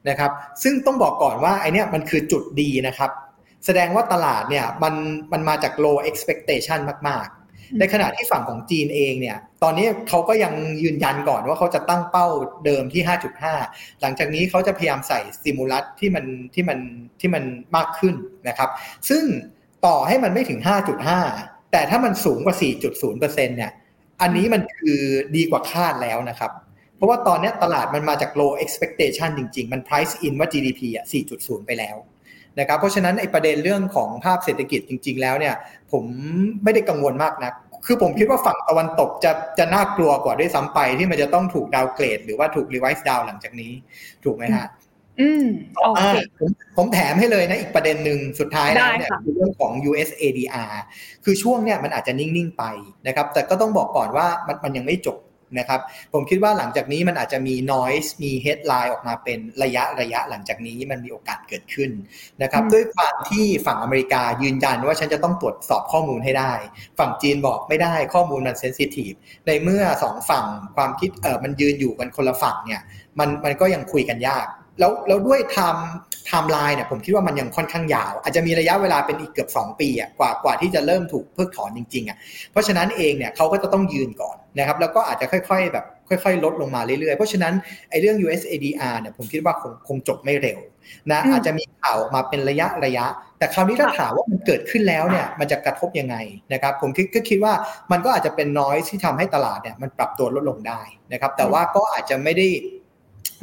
นะครับซึ่งต้องบอกก่อนว่าไอ้เนี่ยมันคือจุดดีนะครับแสดงว่าตลาดเนี่ยมันมันมาจาก low expectation มากๆ ในขณะที่ฝั่งของจีนเองเนี่ยตอนนี้เขาก็ยังยืนยันก่อนว่าเขาจะตั้งเป้าเดิมที่ ห้าจุดห้า หลังจากนี้เขาจะพยายามใส่สติมูลัสที่มันที่มันที่มันมากขึ้นนะครับซึ่งต่อให้มันไม่ถึง ห้าจุดห้า แต่ถ้ามันสูงกว่า สี่จุดศูนย์เปอร์เซ็นต์ เนี่ยอันนี้มันคือดีกว่าคาดแล้วนะครับเพราะว่าตอนนี้ตลาดมันมาจาก low expectation จริงๆมัน price in ว่า จี ดี พี อ่ะ สี่จุดศูนย์ ไปแล้วนะครับเพราะฉะนั้นไอ้ประเด็นเรื่องของภาพเศรษฐกิจจริงๆแล้วเนี่ยผมไม่ได้กังวลมากนักคือผมคิดว่าฝั่งตะวันตกจะจะน่ากลัวกว่าด้วยซ้ำไปที่มันจะต้องถูกดาวเกรดหรือว่าถูกรีไวซ์ดาวหลังจากนี้ถูกไหมฮะอืมโอเคผมผมแถมให้เลยนะอีกประเด็นหนึ่งสุดท้ายแล้วเนี่ยคือเรื่องของ ยู เอส เอ ดี อาร์ คือช่วงเนี่ยมันอาจจะนิ่งๆไปนะครับแต่ก็ต้องบอกก่อนว่ามันมันยังไม่จบนะครับผมคิดว่าหลังจากนี้มันอาจจะมี noise มี headline ออกมาเป็นระยะระยะหลังจากนี้มันมีโอกาสเกิดขึ้นนะครับด้วยความที่ฝั่งอเมริกายืนยันว่าฉันจะต้องตรวจสอบข้อมูลให้ได้ฝั่งจีนบอกไม่ได้ข้อมูลมัน sensitive ในเมื่อสองฝั่งความคิดเออมันยืนอยู่กันคนละฝั่งเนี่ยมันมันก็ยังคุยกันยากแล้วแล้วด้วยไทม์ไทม์ไลน์เนี่ยผมคิดว่ามันยังค่อนข้างยาวอาจจะมีระยะเวลาเป็นอีกเกือบสองปีอ่ะกว่ากว่าที่จะเริ่มถูกเพิกถอนจริงๆอ่ะเพราะฉะนั้นเองเนี่ยเขาก็จะต้องยืนก่อนนะครับแล้วก็อาจจะค่อยๆแบบค่อยๆลดลงมาเรื่อยๆเพราะฉะนั้นไอ้เรื่อง ยู เอส เอ ดี อาร์ เนี่ยผมคิดว่าคงคงจบไม่เร็วนะอาจจะมีข่าวมาเป็นระยะระยะแต่คราวนี้ถ้าถามว่ามันเกิดขึ้นแล้วเนี่ยมันจะกระทบยังไงนะครับผมก็คิดว่ามันก็อาจจะเป็น noise ที่ทำให้ตลาดเนี่ยมันปรับตัวลดลงได้นะครับแต่ว่าก็อาจจะไม่ได้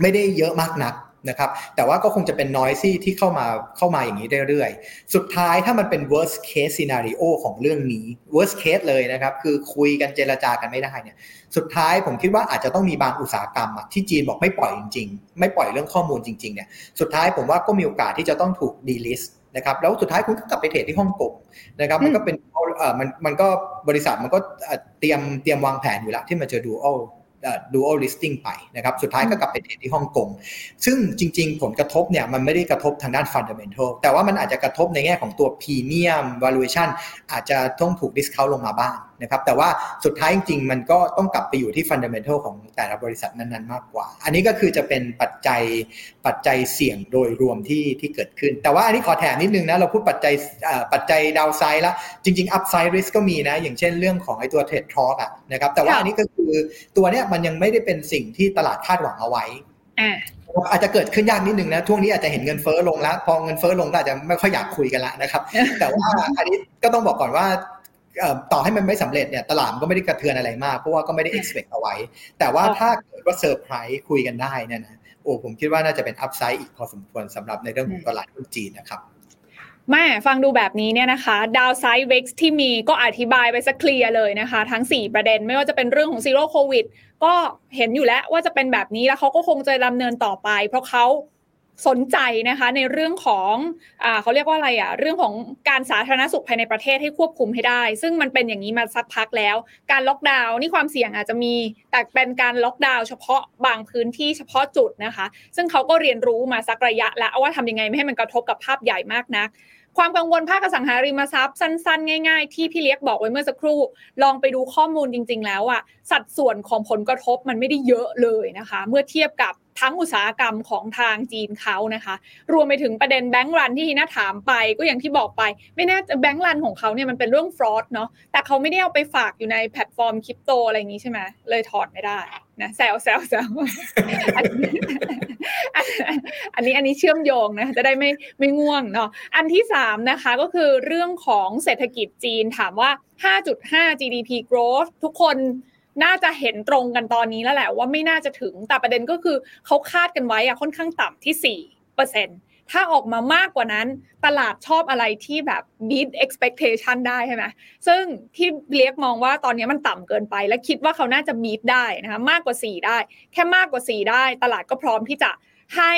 ไม่ได้เยอะมากนักนะครับแต่ว่าก็คงจะเป็น noisy ที่เข้ามาเข้ามาอย่างนี้เรื่อยๆสุดท้ายถ้ามันเป็น worst case scenario ของเรื่องนี้ worst case เลยนะครับคือคุยกันเจรจากันไม่ได้เนี่ยสุดท้ายผมคิดว่าอาจจะต้องมีบางอุตสาหกรรมที่จีนบอกไม่ปล่อยจริงๆไม่ปล่อยเรื่องข้อมูลจริงๆเนี่ยสุดท้ายผมว่าก็มีโอกาสที่จะต้องถูก delist นะครับแล้วสุดท้ายคุณก็กลับไปเทรดที่ฮ่องกงนะครับมันก็เป็นเอ่อมันมันก็บริษัทมันก็เตรียมเตรียมวางแผนอยู่แล้วที่มันจะ dual dual listing ไปนะครับสุดท้ายก็กลับไปเทรดที่ฮ่องกงซึ่งจริงๆผลกระทบเนี่ยมันไม่ได้กระทบทางด้าน fundamental แต่ว่ามันอาจจะกระทบในแง่ของตัว premium valuation อาจจะต้องถูก discount ลงมาบ้างนะครับแต่ว่าสุดท้ายจริงๆมันก็ต้องกลับไปอยู่ที่ fundamental ของแต่ละบริษัทนั้นๆมากกว่าอันนี้ก็คือจะเป็นปัจจัยปัจจัยเสี่ยงโดยรวมที่ที่เกิดขึ้นแต่ว่าอันนี้ขอแถมนิดนึงนะเราพูดปัจจัยปัจจัย downside ละจริงๆ upside risk ก็มีนะอย่างเช่นเรื่องของไอ้ตัว trade talk อ่ะนะครับแต่ว่าอันนี้ก็คือตัวเนี้ยมันยังไม่ได้เป็นสิ่งที่ตลาดคาดหวังเอาไว้อาจจะเกิดขึ้นยากนิดนึงนะช่วงนี้อาจจะเห็นเงินเฟ้อลงแล้วพอเงินเฟ้อลงก็อาจจะไม่ค่อยอยากคุยกันละนะครับแต่ว่าอันนี้ก็ต้องบอกก่อนว่าต่อให้มันไม่สำเร็จเนี่ยตลาดก็ไม่ได้กระเทือนอะไรมากเพราะว่าก็ไม่ได้ expect เอาไว้แต่ว่าถ้าเกิดว่าเซอร์ไพรส์คุยกันได้เนี่ยนะโอ้ผมคิดว่าน่าจะเป็นอัพไซด์อีกพอสมควรสำหรับในเรื่องของตลาดหุ้นจีนนะครับแม่ฟังดูแบบนี้เนี่ยนะคะดาวไซด์เวกซ์ที่มีก็อธิบายไปสักเคลียร์เลยนะคะทั้งสี่ประเด็นไม่ว่าจะเป็นเรื่องของซีโร่โควิดก็เห็นอยู่แล้วว่าจะเป็นแบบนี้แล้วเขาก็คงจะดำเนินต่อไปเพราะเขาสนใจนะคะในเรื่องของอ่าเขาเรียกว่าอะไรอ่ะเรื่องของการสาธารณสุขภายในประเทศให้ควบคุมให้ได้ซึ่งมันเป็นอย่างนี้มาสักพักแล้วการล็อกดาวน์นี่ความเสี่ยงอาจจะมีแต่เป็นการล็อกดาวน์เฉพาะบางพื้นที่เฉพาะจุดนะคะซึ่งเขาก็เรียนรู้มาสักระยะแล้วว่าทำยังไงไม่ให้มันกระทบกับภาพใหญ่มากนักความกังวลภาคอสังหาริมทรัพย์สั้นๆง่ายๆที่พี่เล็กบอกไว้เมื่อสักครู่ลองไปดูข้อมูลจริงๆแล้วอ่ะสัดส่วนของผลกระทบมันไม่ได้เยอะเลยนะคะเมื่อเทียบกับทั้งอุตสาหกรรมของทางจีนเขานะคะรวมไปถึงประเด็นแบงก์รันที่ฮีน่าถามไปก็อย่างที่บอกไปไม่แน่แบงก์รันของเขาเนี่ยมันเป็นเรื่องฟรอดเนาะแต่เขาไม่ได้เอาไปฝากอยู่ในแพลตฟอร์มคริปโตอะไรอย่างนี้ใช่ไหมเลยถอดไม่ได้นะแซวแซวแซวอันนี้อันนี้เชื่อมโยงนะจะได้ไม่ไม่ง่วงเนาะอันที่สามนะคะก็คือเรื่องของเศรษฐกิจจีนถามว่า ห้าจุดห้า จี ดี พี growth ทุกคนน่าจะเห็นตรงกันตอนนี้แล้วแหละว่าไม่น่าจะถึงแต่ประเด็นก็คือเขาคาดกันไว้อะค่อนข้างต่ำที่ สี่เปอร์เซ็นต์ ถ้าออกมามากกว่านั้นตลาดชอบอะไรที่แบบ beat expectation ได้ใช่ไหมซึ่งที่เรียกมองว่าตอนนี้มันต่ำเกินไปและคิดว่าเขาน่าจะ beat ได้นะคะมากกว่าสี่ได้แค่มากกว่าสี่ได้ตลาดก็พร้อมที่จะให้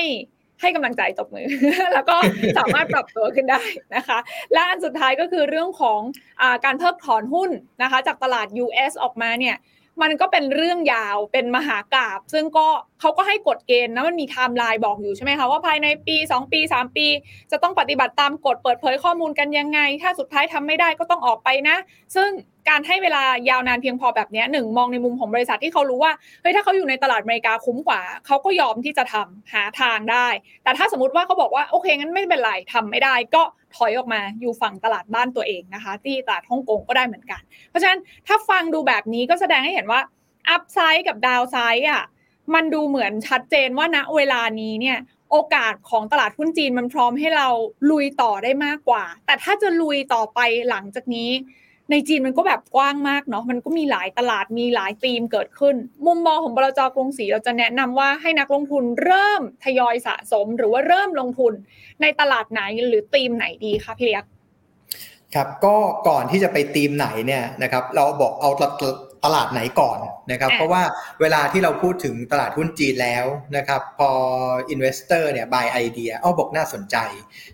ให้กำลังใจตบมือแล้วก็สามารถปรับตัวขึ้นได้นะคะและอันสุดท้ายก็คือเรื่องของอ่าการเพิกถอนหุ้นนะคะจากตลาด ยู เอส ออกมาเนี่ยมันก็เป็นเรื่องยาวเป็นมหากาพย์ซึ่งก็เขาก็ให้กฎเกณฑ์นะมันมีไทม์ไลน์บอกอยู่ใช่ไหมคะว่าภายในปีสองปีสามปีจะต้องปฏิบัติตามกฎเปิดเผยข้อมูลกันยังไงถ้าสุดท้ายทำไม่ได้ก็ต้องออกไปนะซึ่ง การให้เวลายาวนานเพียงพอแบบนี้หนึ่งมองในมุมของบริษัทที่เขารู้ว่าเฮ้ยถ้าเขาอยู่ในตลาดอเมริกาคุ้มกว่าเขาก็ยอมที่จะทำหาทางได้แต่ถ้าสมมติว่าเขาบอกว่าโอเคงั้นไม่เป็นไรทำไม่ได้ก็ถอยออกมาอยู่ฝั่งตลาดบ้านตัวเองนะคะที่ตลาดฮ่องกงก็ได้เหมือนกันเพราะฉะนั้นถ้าฟังดูแบบนี้ก็แสดงให้เห็นว่าอัพไซด์กับดาวไซด์อ่ะมันดูเหมือนชัดเจนว่าณเวลานี้เนี่ยโอกาสของตลาดหุ้นจีนมันพร้อมให้เราลุยต่อได้มากกว่าแต่ถ้าจะลุยต่อไปหลังจากนี้ในจีนมันก็แบบกว้างมากเนาะมันก็มีหลายตลาดมีหลายธีมเกิดขึ้นมุมมองของบลจ.กรุงศรีเราจะแนะนำว่าให้นักลงทุนเริ่มทยอยสะสมหรือว่าเริ่มลงทุนในตลาดไหนหรือธีมไหนดีคะพี่เล็กครับก็ก่อนที่จะไปธีมไหนเนี่ยนะครับเราบอกเอาตลาดไหนก่อนนะครับเพราะว่าเวลาที่เราพูดถึงตลาดหุ้นจีนแล้วนะครับพอ investor เนี่ย buy idea อ้อบอกน่าสนใจ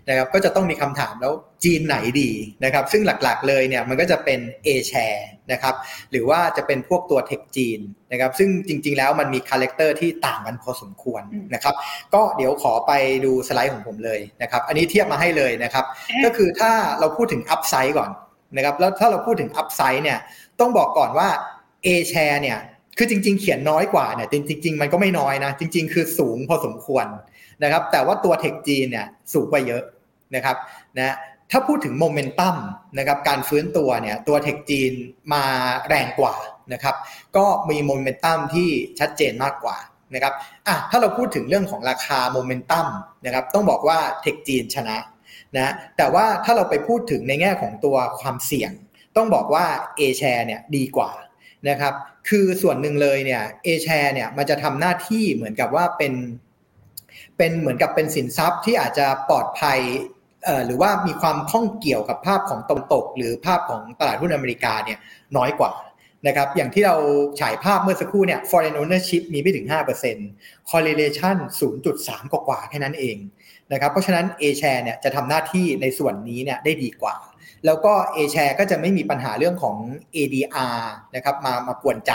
นะครับก็จะต้องมีคำถามแล้วจีนไหนดีนะครับซึ่งหลักๆเลยเนี่ยมันก็จะเป็น A share นะครับหรือว่าจะเป็นพวกตัวเทคจีนนะครับซึ่งจริงๆแล้วมันมีคาแรคเตอร์ที่ต่างกันพอสมควรนะครับก็เดี๋ยวขอไปดูสไลด์ของผมเลยนะครับอันนี้เทียบมาให้เลยนะครับก็คือถ้าเราพูดถึง upside ก่อนนะครับแล้วถ้าเราพูดถึง upside เนี่ยต้องบอกก่อนว่าA share เนี่ยคือจริงๆเขียนน้อยกว่าเนี่ยจริงๆมันก็ไม่น้อยนะจริงๆคือสูงพอสมควรนะครับแต่ว่าตัวเทคจีนเนี่ยสูงกว่าเยอะนะครับนะถ้าพูดถึงโมเมนตัมนะครับการฟื้นตัวเนี่ยตัวเทคจีนมาแรงกว่านะครับก็มีโมเมนตัมที่ชัดเจนมากกว่านะครับอ่ะถ้าเราพูดถึงเรื่องของราคาโมเมนตัมนะครับต้องบอกว่าเทคจีนชนะนะแต่ว่าถ้าเราไปพูดถึงในแง่ของตัวความเสี่ยงต้องบอกว่า A share เนี่ยดีกว่านะครับคือส่วนหนึ่งเลยเนี่ย A share เนี่ยมันจะทำหน้าที่เหมือนกับว่าเป็นเป็นเหมือนกับเป็นสินทรัพย์ที่อาจจะปลอดภัยเอ่อหรือว่ามีความข้องเกี่ยวกับภาพของตะวันตกหรือภาพของตลาดหุ้นอเมริกาเนี่ยน้อยกว่านะครับอย่างที่เราฉายภาพเมื่อสักครู่เนี่ย foreign ownership มีไม่ถึง ห้าเปอร์เซ็นต์ correlation ศูนย์จุดสาม กว่าๆแค่นั้นเองนะครับเพราะฉะนั้น A share เนี่ยจะทำหน้าที่ในส่วนนี้เนี่ยได้ดีกว่าแล้วก็ A share ก็จะไม่มีปัญหาเรื่องของ เอ ดี อาร์ นะครับมามากวนใจ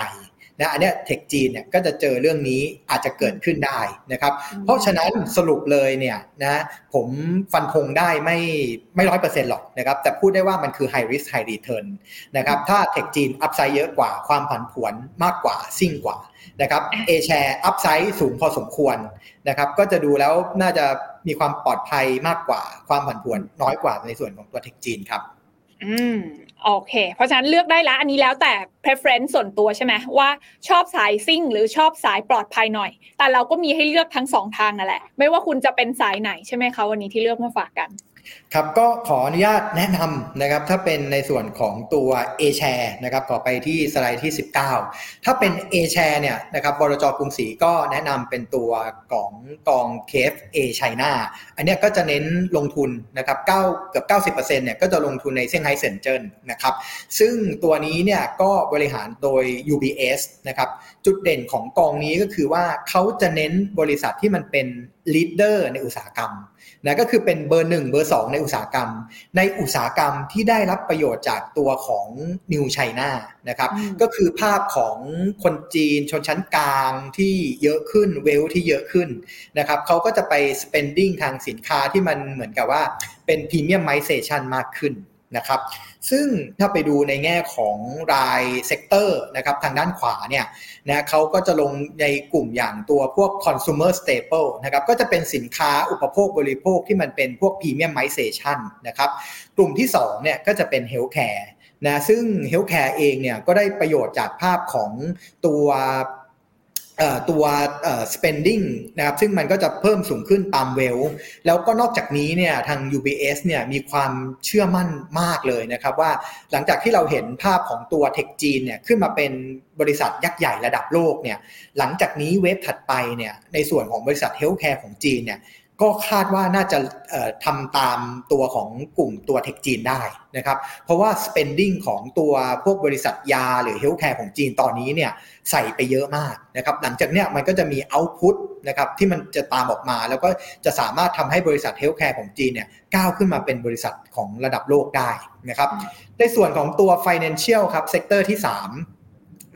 นะอันเนี้ยเทคจีนเนี่ยก็จะเจอเรื่องนี้อาจจะเกิดขึ้นได้นะครับเพราะฉะนั้นสรุปเลยเนี่ยนะผมฟันธงได้ไม่ไม่ หนึ่งร้อยเปอร์เซ็นต์ หรอกนะครับแต่พูดได้ว่ามันคือ high risk high return นะครับถ้าเทคจีน upside เยอะกว่าความผันผวนมากกว่าซิ่งกว่านะครับ A share upside สูงพอสมควรนะครับก็จะดูแล้วน่าจะมีความปลอดภัยมากกว่าความผันผวนน้อยกว่าในส่วนของตัวเทคจีนครับอืมโอเคเพราะฉะนั้นเลือกได้ละอันนี้แล้วแต่ preference ส่วนตัวใช่ไหมว่าชอบสายซิ่งหรือชอบสายปลอดภัยหน่อยแต่เราก็มีให้เลือกทั้งสองทางนั่นแหละไม่ว่าคุณจะเป็นสายไหนใช่ไหมคะวันนี้ที่เลือกมาฝากกันครับก็ขออนุญาตแนะนำนะครับถ้าเป็นในส่วนของตัว A share นะครับต่อไปที่สไลด์ที่สิบเก้าถ้าเป็น A share เนี่ยนะครับบลจ.กรุงศรีก็แนะนำเป็นตัวของกอง เค เอฟ เอ China อันเนี้ยก็จะเน้นลงทุนนะครับเก้าเกือบ เก้าสิบเปอร์เซ็นต์ เนี่ยก็จะลงทุนในเซี่ยงไฮ้เซินเจิ้นนะครับซึ่งตัวนี้เนี่ยก็บริหารโดย ยู บี เอส นะครับจุดเด่นของกองนี้ก็คือว่าเขาจะเน้นบริษัทที่มันเป็นleader ในอุตสาหกรรมนะก็คือเป็นเบอร์หนึ่งเบอร์สองในอุตสาหกรรมในอุตสาหกรรมที่ได้รับประโยชน์จากตัวของ New China นะครับก็คือภาพของคนจีนชนชั้นกลางที่เยอะขึ้นเวลที่เยอะขึ้นนะครับเขาก็จะไป spending ทางสินค้าที่มันเหมือนกับว่าเป็น premiumization มากขึ้นนะครับซึ่งถ้าไปดูในแง่ของรายเซกเตอร์นะครับทางด้านขวาเนี่ยนะเขาก็จะลงในกลุ่มอย่างตัวพวก consumer staple นะครับก็จะเป็นสินค้าอุปโภคบริโภคที่มันเป็นพวก premiumization นะครับกลุ่มที่สองเนี่ยก็จะเป็น healthcare นะซึ่ง healthcare เองเนี่ยก็ได้ประโยชน์จากภาพของตัวตัว spending นะครับซึ่งมันก็จะเพิ่มสูงขึ้นตามเวลแล้วก็นอกจากนี้เนี่ยทาง ยู บี เอส เนี่ยมีความเชื่อมั่นมากเลยนะครับว่าหลังจากที่เราเห็นภาพของตัวเทคจีนเนี่ยขึ้นมาเป็นบริษัทยักษ์ใหญ่ระดับโลกเนี่ยหลังจากนี้เวฟถัดไปเนี่ยในส่วนของบริษัท Healthcare ของจีนเนี่ยก็คาดว่าน่าจะทำตามตัวของกลุ่มตัวเทคจีนได้นะครับเพราะว่า spending ของตัวพวกบริษัทยาหรือ healthcare ของจีนตอนนี้เนี่ยใส่ไปเยอะมากนะครับหลังจากเนี้ยมันก็จะมี output นะครับที่มันจะตามออกมาแล้วก็จะสามารถทำให้บริษัท healthcare ของจีนเนี่ยก้าวขึ้นมาเป็นบริษัทของระดับโลกได้นะครับในส่วนของตัว financial ครับ sector ที่สาม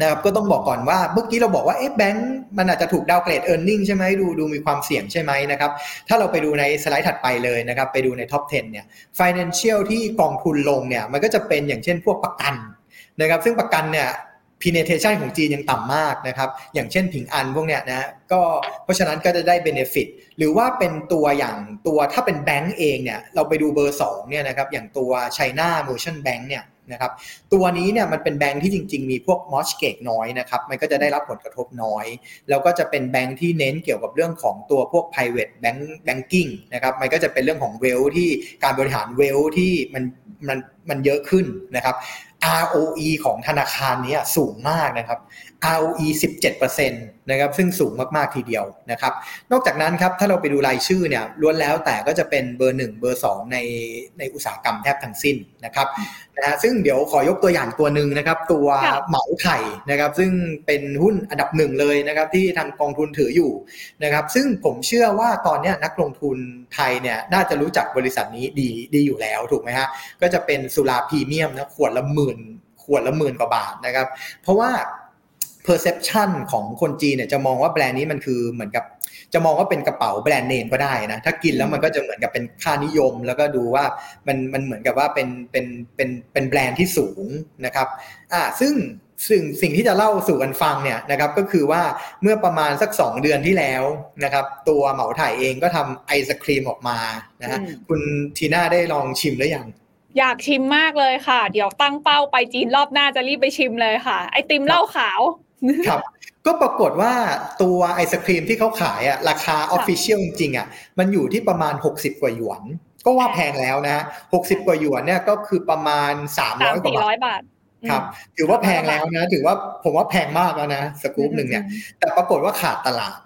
นะครับก็ต้องบอกก่อนว่าเมื่อกี้เราบอกว่าเอ๊ะแบงค์มันอาจจะถูกดาวเกรดเอิร์นิ่งใช่ไหมดูดูมีความเสี่ยงใช่ไหมนะครับถ้าเราไปดูในสไลด์ถัดไปเลยนะครับไปดูในท็อป สิบเนี่ย Financial ที่กองทุนลงเนี่ยมันก็จะเป็นอย่างเช่นพวกประกัน นะครับซึ่งประกันเนี่ย penetration ของจีนยังต่ำมากนะครับอย่างเช่นผิงอันพวกเนี้ยนะก็เพราะฉะนั้นก็จะได้ benefit หรือว่าเป็นตัวอย่างตัวถ้าเป็นแบงก์เองเนี่ยเราไปดูเบอร์สองเนี่ยนะครับอย่างตัว China Merchant Bank เนี่ยนะครับตัวนี้เนี่ยมันเป็นแบงค์ที่จริงๆมีพวกมอร์ทเกจน้อยนะครับมันก็จะได้รับผลกระทบน้อยแล้วก็จะเป็นแบงค์ที่เน้นเกี่ยวกับเรื่องของตัวพวก private bank banking นะครับมันก็จะเป็นเรื่องของ wealth ที่การบริหาร wealth ที่มันมันมันเยอะขึ้นนะครับ อาร์ โอ อี ของธนาคารนี้สูงมากนะครับ อาร์ โอ อี สิบเจ็ดเปอร์เซ็นต์ นะครับซึ่งสูงมากๆทีเดียวนะครับนอกจากนั้นครับถ้าเราไปดูรายชื่อเนี่ยล้วนแล้วแต่ก็จะเป็นเบอร์หนึ่งเบอร์สองในในอุตสาหกรรมแทบทั้งสิ้นนะครับนะฮะซึ่งเดี๋ยวขอยกตัวอย่างตัวนึงนะครับตัวเหมาไถ่นะครับซึ่งเป็นหุ้นอันดับหนึ่งเลยนะครับที่ทางกองทุนถืออยู่นะครับซึ่งผมเชื่อว่าตอนนี้นักลงทุนไทยเนี่ยน่าจะรู้จักบริษัทนี้ดีดีอยู่แล้วถูกมั้ยฮะก็จะเป็นสุราพรีเมียมนะขวดละหมื่นขวดละหมื่นกว่าบาทนะครับเพราะว่า perception ของคนจีนเนี่ยจะมองว่าแบรนด์นี้มันคือเหมือนกับจะมองว่าเป็นกระเป๋าแบรนด์เนมก็ได้นะถ้ากินแล้วมันก็จะเหมือนกับเป็นค่านิยมแล้วก็ดูว่ามันมันเหมือนกับว่าเป็นเป็นเป็นเป็นแบรนด์ที่สูงนะครับอ่าซึ่งซึ่งสิ่งที่จะเล่าสู่กันฟังเนี่ยนะครับก็คือว่าเมื่อประมาณสักสองเดือนที่แล้วนะครับตัวเหมาไถ่เองก็ทำไอศกรีมออกมานะฮะคุณทีน่าได้ลองชิมหรือยังอยากชิมมากเลยค่ะเดี๋ยวตั้งเป้าไปจีนรอบหน้าจะรีบไปชิมเลยค่ะไอติมเหล้าขาวครับก็ปรากฏว่าตัวไอศกรีมที่เขาขายอ่ะราคา official จริงๆอ่ะมันอยู่ที่ประมาณหกสิบกว่าหยวนก็ว่าแพงแล้วนะฮะหกสิบกว่าหยวนเนี่ยก็คือประมาณสามร้อยกว่าบาทครับถือว่าแพงแล้วนะถือว่าผมว่าแพงมากแล้วนะสกู๊ปนึงเนี่ยแต่ปรากฏว่าขาดตลาด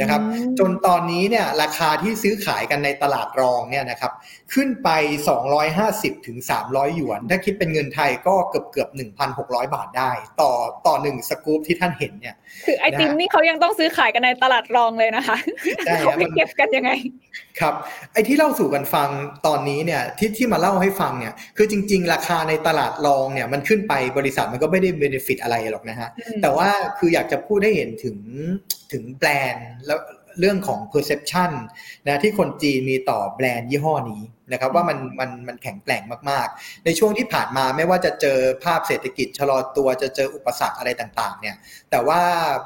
นะครับจนตอนนี้เนี่ยราคาที่ซื้อขายกันในตลาดรองเนี่ยนะครับขึ้นไปสองร้อยห้าสิบถึงสามร้อยหยวนถ้าคิดเป็นเงินไทยก็เกือบๆ หนึ่งพันหกร้อย บาทได้ต่อต่อหนึ่งสกู๊ปที่ท่านเห็นเนี่ยคือไอติมนี่เขายังต้องซื้อขายกันในตลาดรองเลยนะคะเขาไปเก็บกันยังไงครับไอ้ที่เล่าสู่กันฟังตอนนี้เนี่ยที่ที่มาเล่าให้ฟังเนี่ยคือจริงๆราคาในตลาดรองเนี่ยมันขึ้นไปบริษัทมันก็ไม่ได้เบเนฟิตอะไรหรอกนะฮะแต่ว่าคืออยากจะพูดให้เห็นถึงถึงแบรนด์แล้วเรื่องของ perception นะที่คนจีนมีต่อแบรนด์ยี่ห้อนี้นะครับว่ามันมันมันแข็งแกร่งมากๆในช่วงที่ผ่านมาไม่ว่าจะเจอภาพเศรษฐกิจชะลอตัวจะเจออุปสรรคอะไรต่างๆเนี่ยแต่ว่า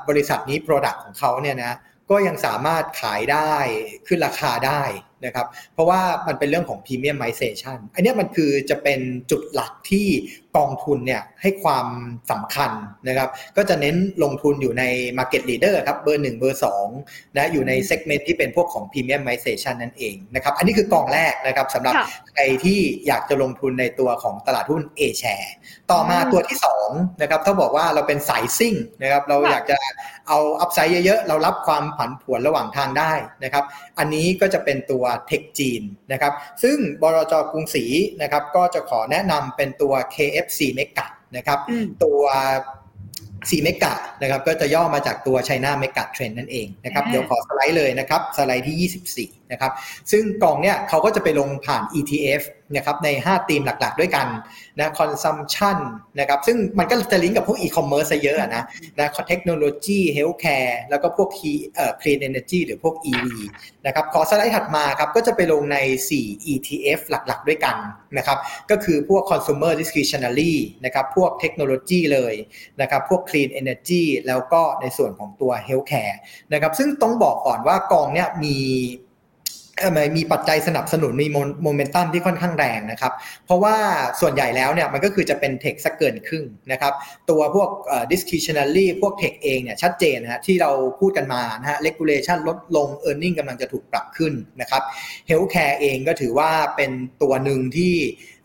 บริษัทนี้ product ของเขาเนี่ยนะก็ยังสามารถขายได้ขึ้นราคาได้นะครับเพราะว่ามันเป็นเรื่องของ premiumization อันนี้มันคือจะเป็นจุดหลักที่กองทุนเนี่ยให้ความสำคัญนะครับก็จะเน้นลงทุนอยู่ใน market leader ครับเบอร์หนึ่งเบอร์สองนะอยู่ใน segment ที่เป็นพวกของ premiumization นั่นเองนะครับอันนี้คือกองแรกนะครับสำหรับใครที่อยากจะลงทุนในตัวของตลาดหุ้น A share ต่อมาตัวที่สองนะครับถ้าบอกว่าเราเป็นสายซิ่งนะครับเราอยากจะเอา upside เยอะๆเรารับความผันผวนระหว่างทางได้นะครับอันนี้ก็จะเป็นตัวเทคจีนนะครับซึ่งบลจ.กรุงศรีนะครับก็จะขอแนะนำเป็นตัว เค เอฟ ซี เมกะนะครับตัวสี่เมกะนะครับก็จะย่อมาจากตัว China Mega Trend นั่นเองนะครับเดี๋ยวขอสไลด์เลยนะครับสไลด์ที่ยี่สิบสี่นะครับซึ่งกองเนี่ยเขาก็จะไปลงผ่าน อี ที เอฟ นะครับในห้าธีมหลักๆด้วยกันนะ consumption นะครับซึ่งมันก็จะลิงก์กับพวก e-commerce ซะเยอะนะนะ technology healthcare แล้วก็พวก clean energy หรือพวก อี วี นะครับขอสไลด์ถัดมาครับก็จะไปลงในสี่ อี ที เอฟ หลักๆด้วยกันนะครับก็คือพวก consumer discretionary นะครับพวก technology เลยนะครับพวก clean energy แล้วก็ในส่วนของตัว healthcare นะครับซึ่งต้องบอกก่อนว่ากองเนี่ยมีมีปัจจัยสนับสนุนมีโมเมนตัมที่ค่อนข้างแรงนะครับเพราะว่าส่วนใหญ่แล้วเนี่ยมันก็คือจะเป็นเทคซะเกินครึ่งนะครับตัวพวก discretionary พวกเทคเองเนี่ยชัดเจนนะฮะที่เราพูดกันมานะฮะ regulation ลดลง earning กำลังจะถูกปรับขึ้นนะครับ healthcare เองก็ถือว่าเป็นตัวหนึ่งที่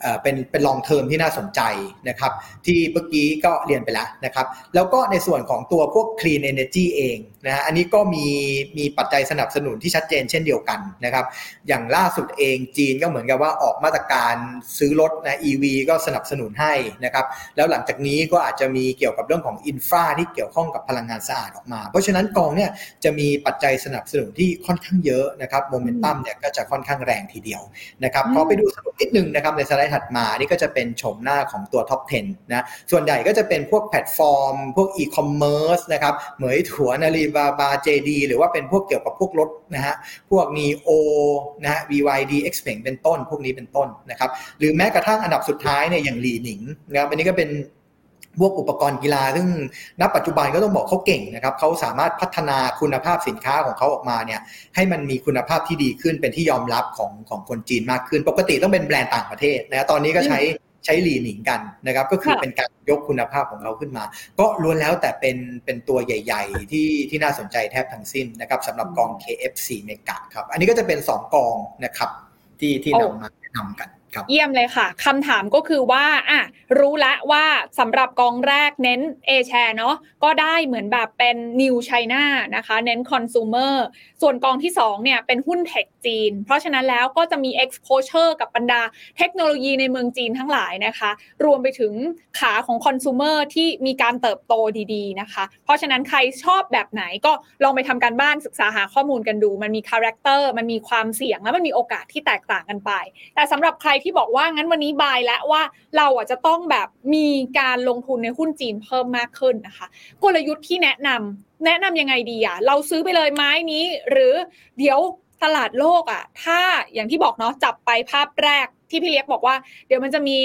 เอ่อเป็นเป็น long term ที่น่าสนใจนะครับที่เมื่อกี้ก็เรียนไปแล้วนะครับแล้วก็ในส่วนของตัวพวก clean energy เองนะฮะอันนี้ก็มีมีปัจจัยสนับสนุนที่ชัดเจนเช่นเดียวกันนะครับอย่างล่าสุดเองจีนก็เหมือนกับว่าออกมาตรการซื้อรถนะ อี วี ก็สนับสนุนให้นะครับแล้วหลังจากนี้ก็อาจจะมีเกี่ยวกับเรื่องของอินฟราที่เกี่ยวข้องกับพลังงานสะอาดออกมาเพราะฉะนั้นกองเนี่ยจะมีปัจจัยสนับสนุนที่ค่อนข้างเยอะนะครับโมเมนตัมเนี่ยก็จะค่อนข้างแรงทีเดียวนะครับขอไปดูสรุปนิดนึงนะครับในสไลด์ถัดมานี่ก็จะเป็นชมหน้าของตัวท็อปสิบนะส่วนใหญ่ก็จะเป็นพวกแพลตฟอร์มพวกอีคอมเมิร์ซนะครับเหมยถัวนาลีบาบา เจ ดี หรือว่าเป็นพวกเกี่ยวกับพวกรถนะฮะพวก เอ็น ไอ โอ นะฮะ บี วาย ดี Xpeng เป็นต้นพวกนี้เป็นต้นนะครับหรือแม้กระทั่งอันดับสุดท้ายเนี่ยอย่างหลีหนิงนะครับอันนี้ก็เป็น พวกอุปกรณ์กีฬาซึ่งณปัจจุบันก็ต้องบอกเขาเก่งนะครับเขาสามารถพัฒนาคุณภาพสินค้าของเขาออกมาเนี่ยให้มันมีคุณภาพที่ดีขึ้นเป็นที่ยอมรับของของคนจีนมากขึ้นปกติต้องเป็นแบรนด์ต่างประเทศนะตอนนี้ก็ใช้ใช้หลีหนิงกันนะครับก็คือเป็นการยกคุณภาพของเราขึ้นมาก็ล้วนแล้วแต่เป็นเป็นตัวใหญ่ๆที่ที่น่าสนใจแทบทั้งสิ้นนะครับสำหรับกอง เค เอฟ ซี เมกะครับอันนี้ก็จะเป็นสองกองนะครับที่ที่นำมาแนะนำกันเยี่ยมเลยค่ะคำถามก็คือว่าอ่ะรู้ละว่าสำหรับกองแรกเน้น A-Share เนาะก็ได้เหมือนแบบเป็น New China นะคะเน้น Consumer ส่วนกองที่สองเนี่ยเป็นหุ้นเทคจีนเพราะฉะนั้นแล้วก็จะมี Exposure กับบรรดาเทคโนโลยีในเมืองจีนทั้งหลายนะคะรวมไปถึงขาของ Consumer ที่มีการเติบโตดีๆนะคะเพราะฉะนั้นใครชอบแบบไหนก็ลองไปทำการบ้านศึกษาหาข้อมูลกันดูมันมี Character มันมีความเสี่ยงและมันมีโอกาสที่แตกต่างกันไปแต่สำหรับใครที่บอกว่างั้นวันนี้บายแล้วว่าเราอ่ะจะต้องแบบมีการลงทุนในหุ้นจีนเพิ่มมากขึ้นนะคะกลยุทธ์ที่แนะนำแนะนำยังไงดีอ่ะเราซื้อไปเลยไม้นี้หรือเดี๋ยวตลาดโลกอ่ะถ้าอย่างที่บอกเนาะจับไปภาพแรกที่พี่เล็กบอกว่าเดี๋ยวมันจะมี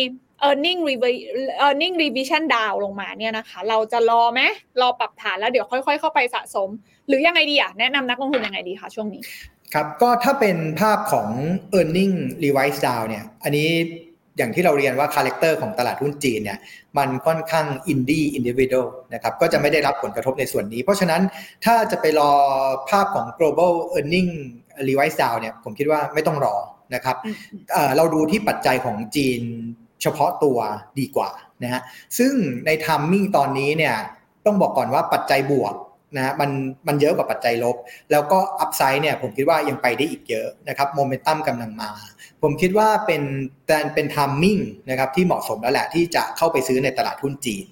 earning revision earning revision down ลงมาเนี่ยนะคะเราจะรอไหมรอปรับฐานแล้วเดี๋ยวค่อยๆเข้าไปสะสมหรือยังไงดีอ่ะแนะนำนักลงทุนยังไงดีคะช่วงนี้ครับก็ถ้าเป็นภาพของ earning revise down เนี่ยอันนี้อย่างที่เราเรียนว่าคาแรคเตอร์ของตลาดหุ้นจีนเนี่ยมันค่อนข้าง indie individual นะครับก็จะไม่ได้รับผลกระทบในส่วนนี้เพราะฉะนั้นถ้าจะไปรอภาพของ global earning revise down เนี่ยผมคิดว่าไม่ต้องรอนะครับ เอ่อ เราดูที่ปัจจัยของจีนเฉพาะตัวดีกว่านะฮะซึ่งใน timing ตอนนี้เนี่ยต้องบอกก่อนว่าปัจจัยบวกนะมันมันเยอะกว่าปัจจัยลบแล้วก็อัพไซด์เนี่ยผมคิดว่ายังไปได้อีกเยอะนะครับโมเมนตัมกำลังมาผมคิดว่าเป็นการเป็นไทมิ่งนะครับที่เหมาะสมแล้วแหละที่จะเข้าไปซื้อในตลาดหุ้นจีน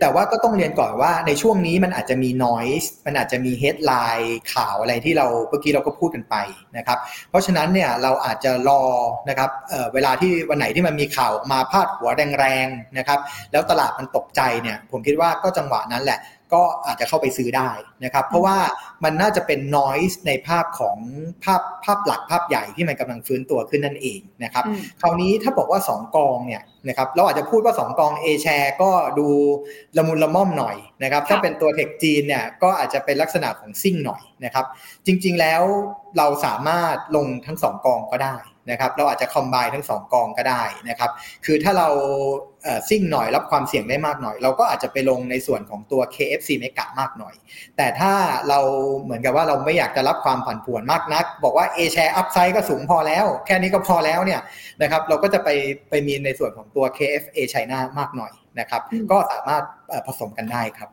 แต่ว่าก็ต้องเรียนก่อนว่าในช่วงนี้มันอาจจะมี noise มันอาจจะมี headline ข่าวอะไรที่เราเมื่อกี้เราก็พูดกันไปนะครับเพราะฉะนั้นเนี่ยเราอาจจะรอนะครับเอ่อเวลาที่วันไหนที่มันมีข่าวมาพาดหัวแรงๆนะครับแล้วตลาดมันตกใจเนี่ยผมคิดว่าก็จังหวะนั้นแหละก็อาจจะเข้าไปซื้อได้นะครับเพราะว่ามันน่าจะเป็น noise ในภาพของภาพภาพหลักภาพใหญ่ที่มันกำลังฟื้นตัวขึ้นนั่นเองนะครับคราวนี้ถ้าบอกว่าสองกองเนี่ยนะครับเราอาจจะพูดว่าสองกอง A share ก็ดูละมุนละม่อมหน่อยนะครับถ้าเป็นตัวเทคจีนเนี่ยก็อาจจะเป็นลักษณะของซิ่งหน่อยนะครับจริงๆแล้วเราสามารถลงทั้งสองกองก็ได้นะครับเราอาจจะคอมไบน์ทั้งสองกองก็ได้นะครับคือถ้าเราเอ่อซิ่งหน่อยรับความเสี่ยงได้มากหน่อยเราก็อาจจะไปลงในส่วนของตัว เค เอฟ ซี เมกะมากหน่อยแต่ถ้าเราเหมือนกับว่าเราไม่อยากจะรับความผันผวนมากนักบอกว่า A share upside ก็สูงพอแล้วแค่นี้ก็พอแล้วเนี่ยนะครับเราก็จะไปไปมีในส่วนของตัว เค เอฟ เอ China มากหน่อยนะครับก็สามารถผสมกันได้ครับ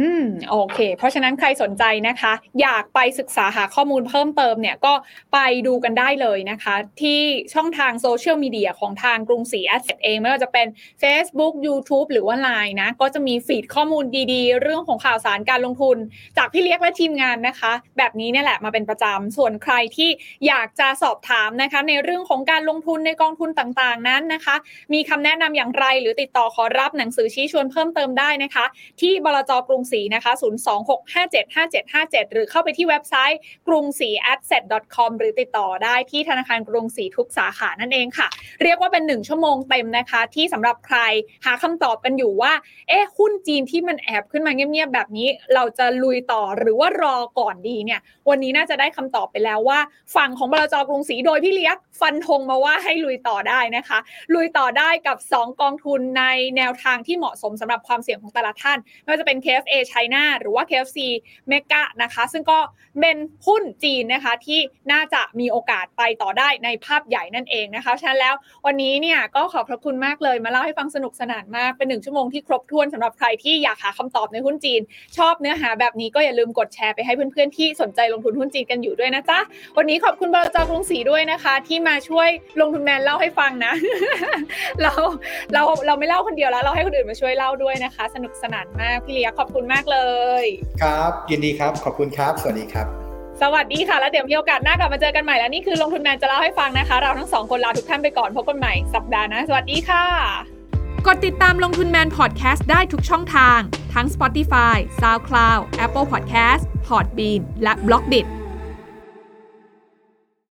อืมโอเคเพราะฉะนั้นใครสนใจนะคะอยากไปศึกษาหาข้อมูลเพิ่มเติมเนี่ยก็ไปดูกันได้เลยนะคะที่ช่องทางโซเชียลมีเดียของทางกรุงศรีแอสเซทเองไม่ว่าจะเป็น Facebook YouTube หรือว่า ไลน์ นะก็จะมีฟีดข้อมูลดีๆเรื่องของข่าวสารการลงทุนจากพี่เล็กและทีมงานนะคะแบบนี้เนี่ยแหละมาเป็นประจำส่วนใครที่อยากจะสอบถามนะคะในเรื่องของการลงทุนในกองทุนต่างๆนั้นนะคะมีคำแนะนำอย่างไรหรือติดต่อขอรับหนังสือชี้ชวนเพิ่มเติมได้นะคะที่บลจ.กรุงสีนะคะศูนย์ สอง หก ห้า เจ็ด ห้า เจ็ด ห้า เจ็ดหรือเข้าไปที่เว็บไซต์กรุงศรี แอสเซท ดอท คอม หรือติดต่อได้ที่ธนาคารกรุงศรีทุกสาขานั่นเองค่ะเรียกว่าเป็นหนึ่งชั่วโมงเต็มนะคะที่สำหรับใครหาคำตอบกันอยู่ว่าเอ๊ะหุ้นจีนที่มันแอบขึ้นมาเงียบๆแบบนี้เราจะลุยต่อหรือว่ารอก่อนดีเนี่ยวันนี้น่าจะได้คำตอบไปแล้วว่าฝั่งของบลจ.กรุงศรีโดยพี่เลี้ยงฟันธงมาว่าให้ลุยต่อได้นะคะลุยต่อได้กับสองกองทุนในแนวทางที่เหมาะสมสำหรับความเสี่ยงของแต่ละท่านไม่ว่าจะเป็น เค เอฟ เอ China หรือว่า เค เอฟ ซี Mega นะคะซึ่งก็เป็นหุ้นจีนนะคะที่น่าจะมีโอกาสไปต่อได้ในภาพใหญ่นั่นเองนะคะฉะนั้นแล้ววันนี้เนี่ยก็ขอบพระคุณมากเลยมาเล่าให้ฟังสนุกสนานมากเป็นหนึ่งชั่วโมงที่ครบถ้วนสำหรับใครที่อยากหาคำตอบในหุ้นจีนชอบเนื้อหาแบบนี้ก็อย่าลืมกดแชร์ไปให้เพื่อนๆที่สนใจลงทุนหุ้นจีนกันอยู่ด้วยนะจ๊ะวันนี้ขอบคุณบลจ.กรุงศรีด้วยนะคะที่มาช่วยลงทุนแมนเล่าให้ฟังนะ เราเราเราไม่เล่าคนเดียวแล้วเราให้คนอื่นมาช่วยเล่าด้วยนะคะสนุกสนานมากพี่เลี้ยขอบคุณมากเลยครับยินดีครับขอบคุณครับสวัสดีครับสวัสดีค่ะแล้วเดี๋ยวมีโอกาสหน้ากลับมาเจอกันใหม่แล้วนี่คือลงทุนแมนจะเล่าให้ฟังนะคะเราทั้งสองคนลาทุกท่านไปก่อนพบกันใหม่สัปดาห์หน้าสวัสดีค่ะกดติดตามลงทุนแมนพอดแคสต์ได้ทุกช่องทางทั้ง Spotify SoundCloud Apple Podcast Hotbin และ Blockdit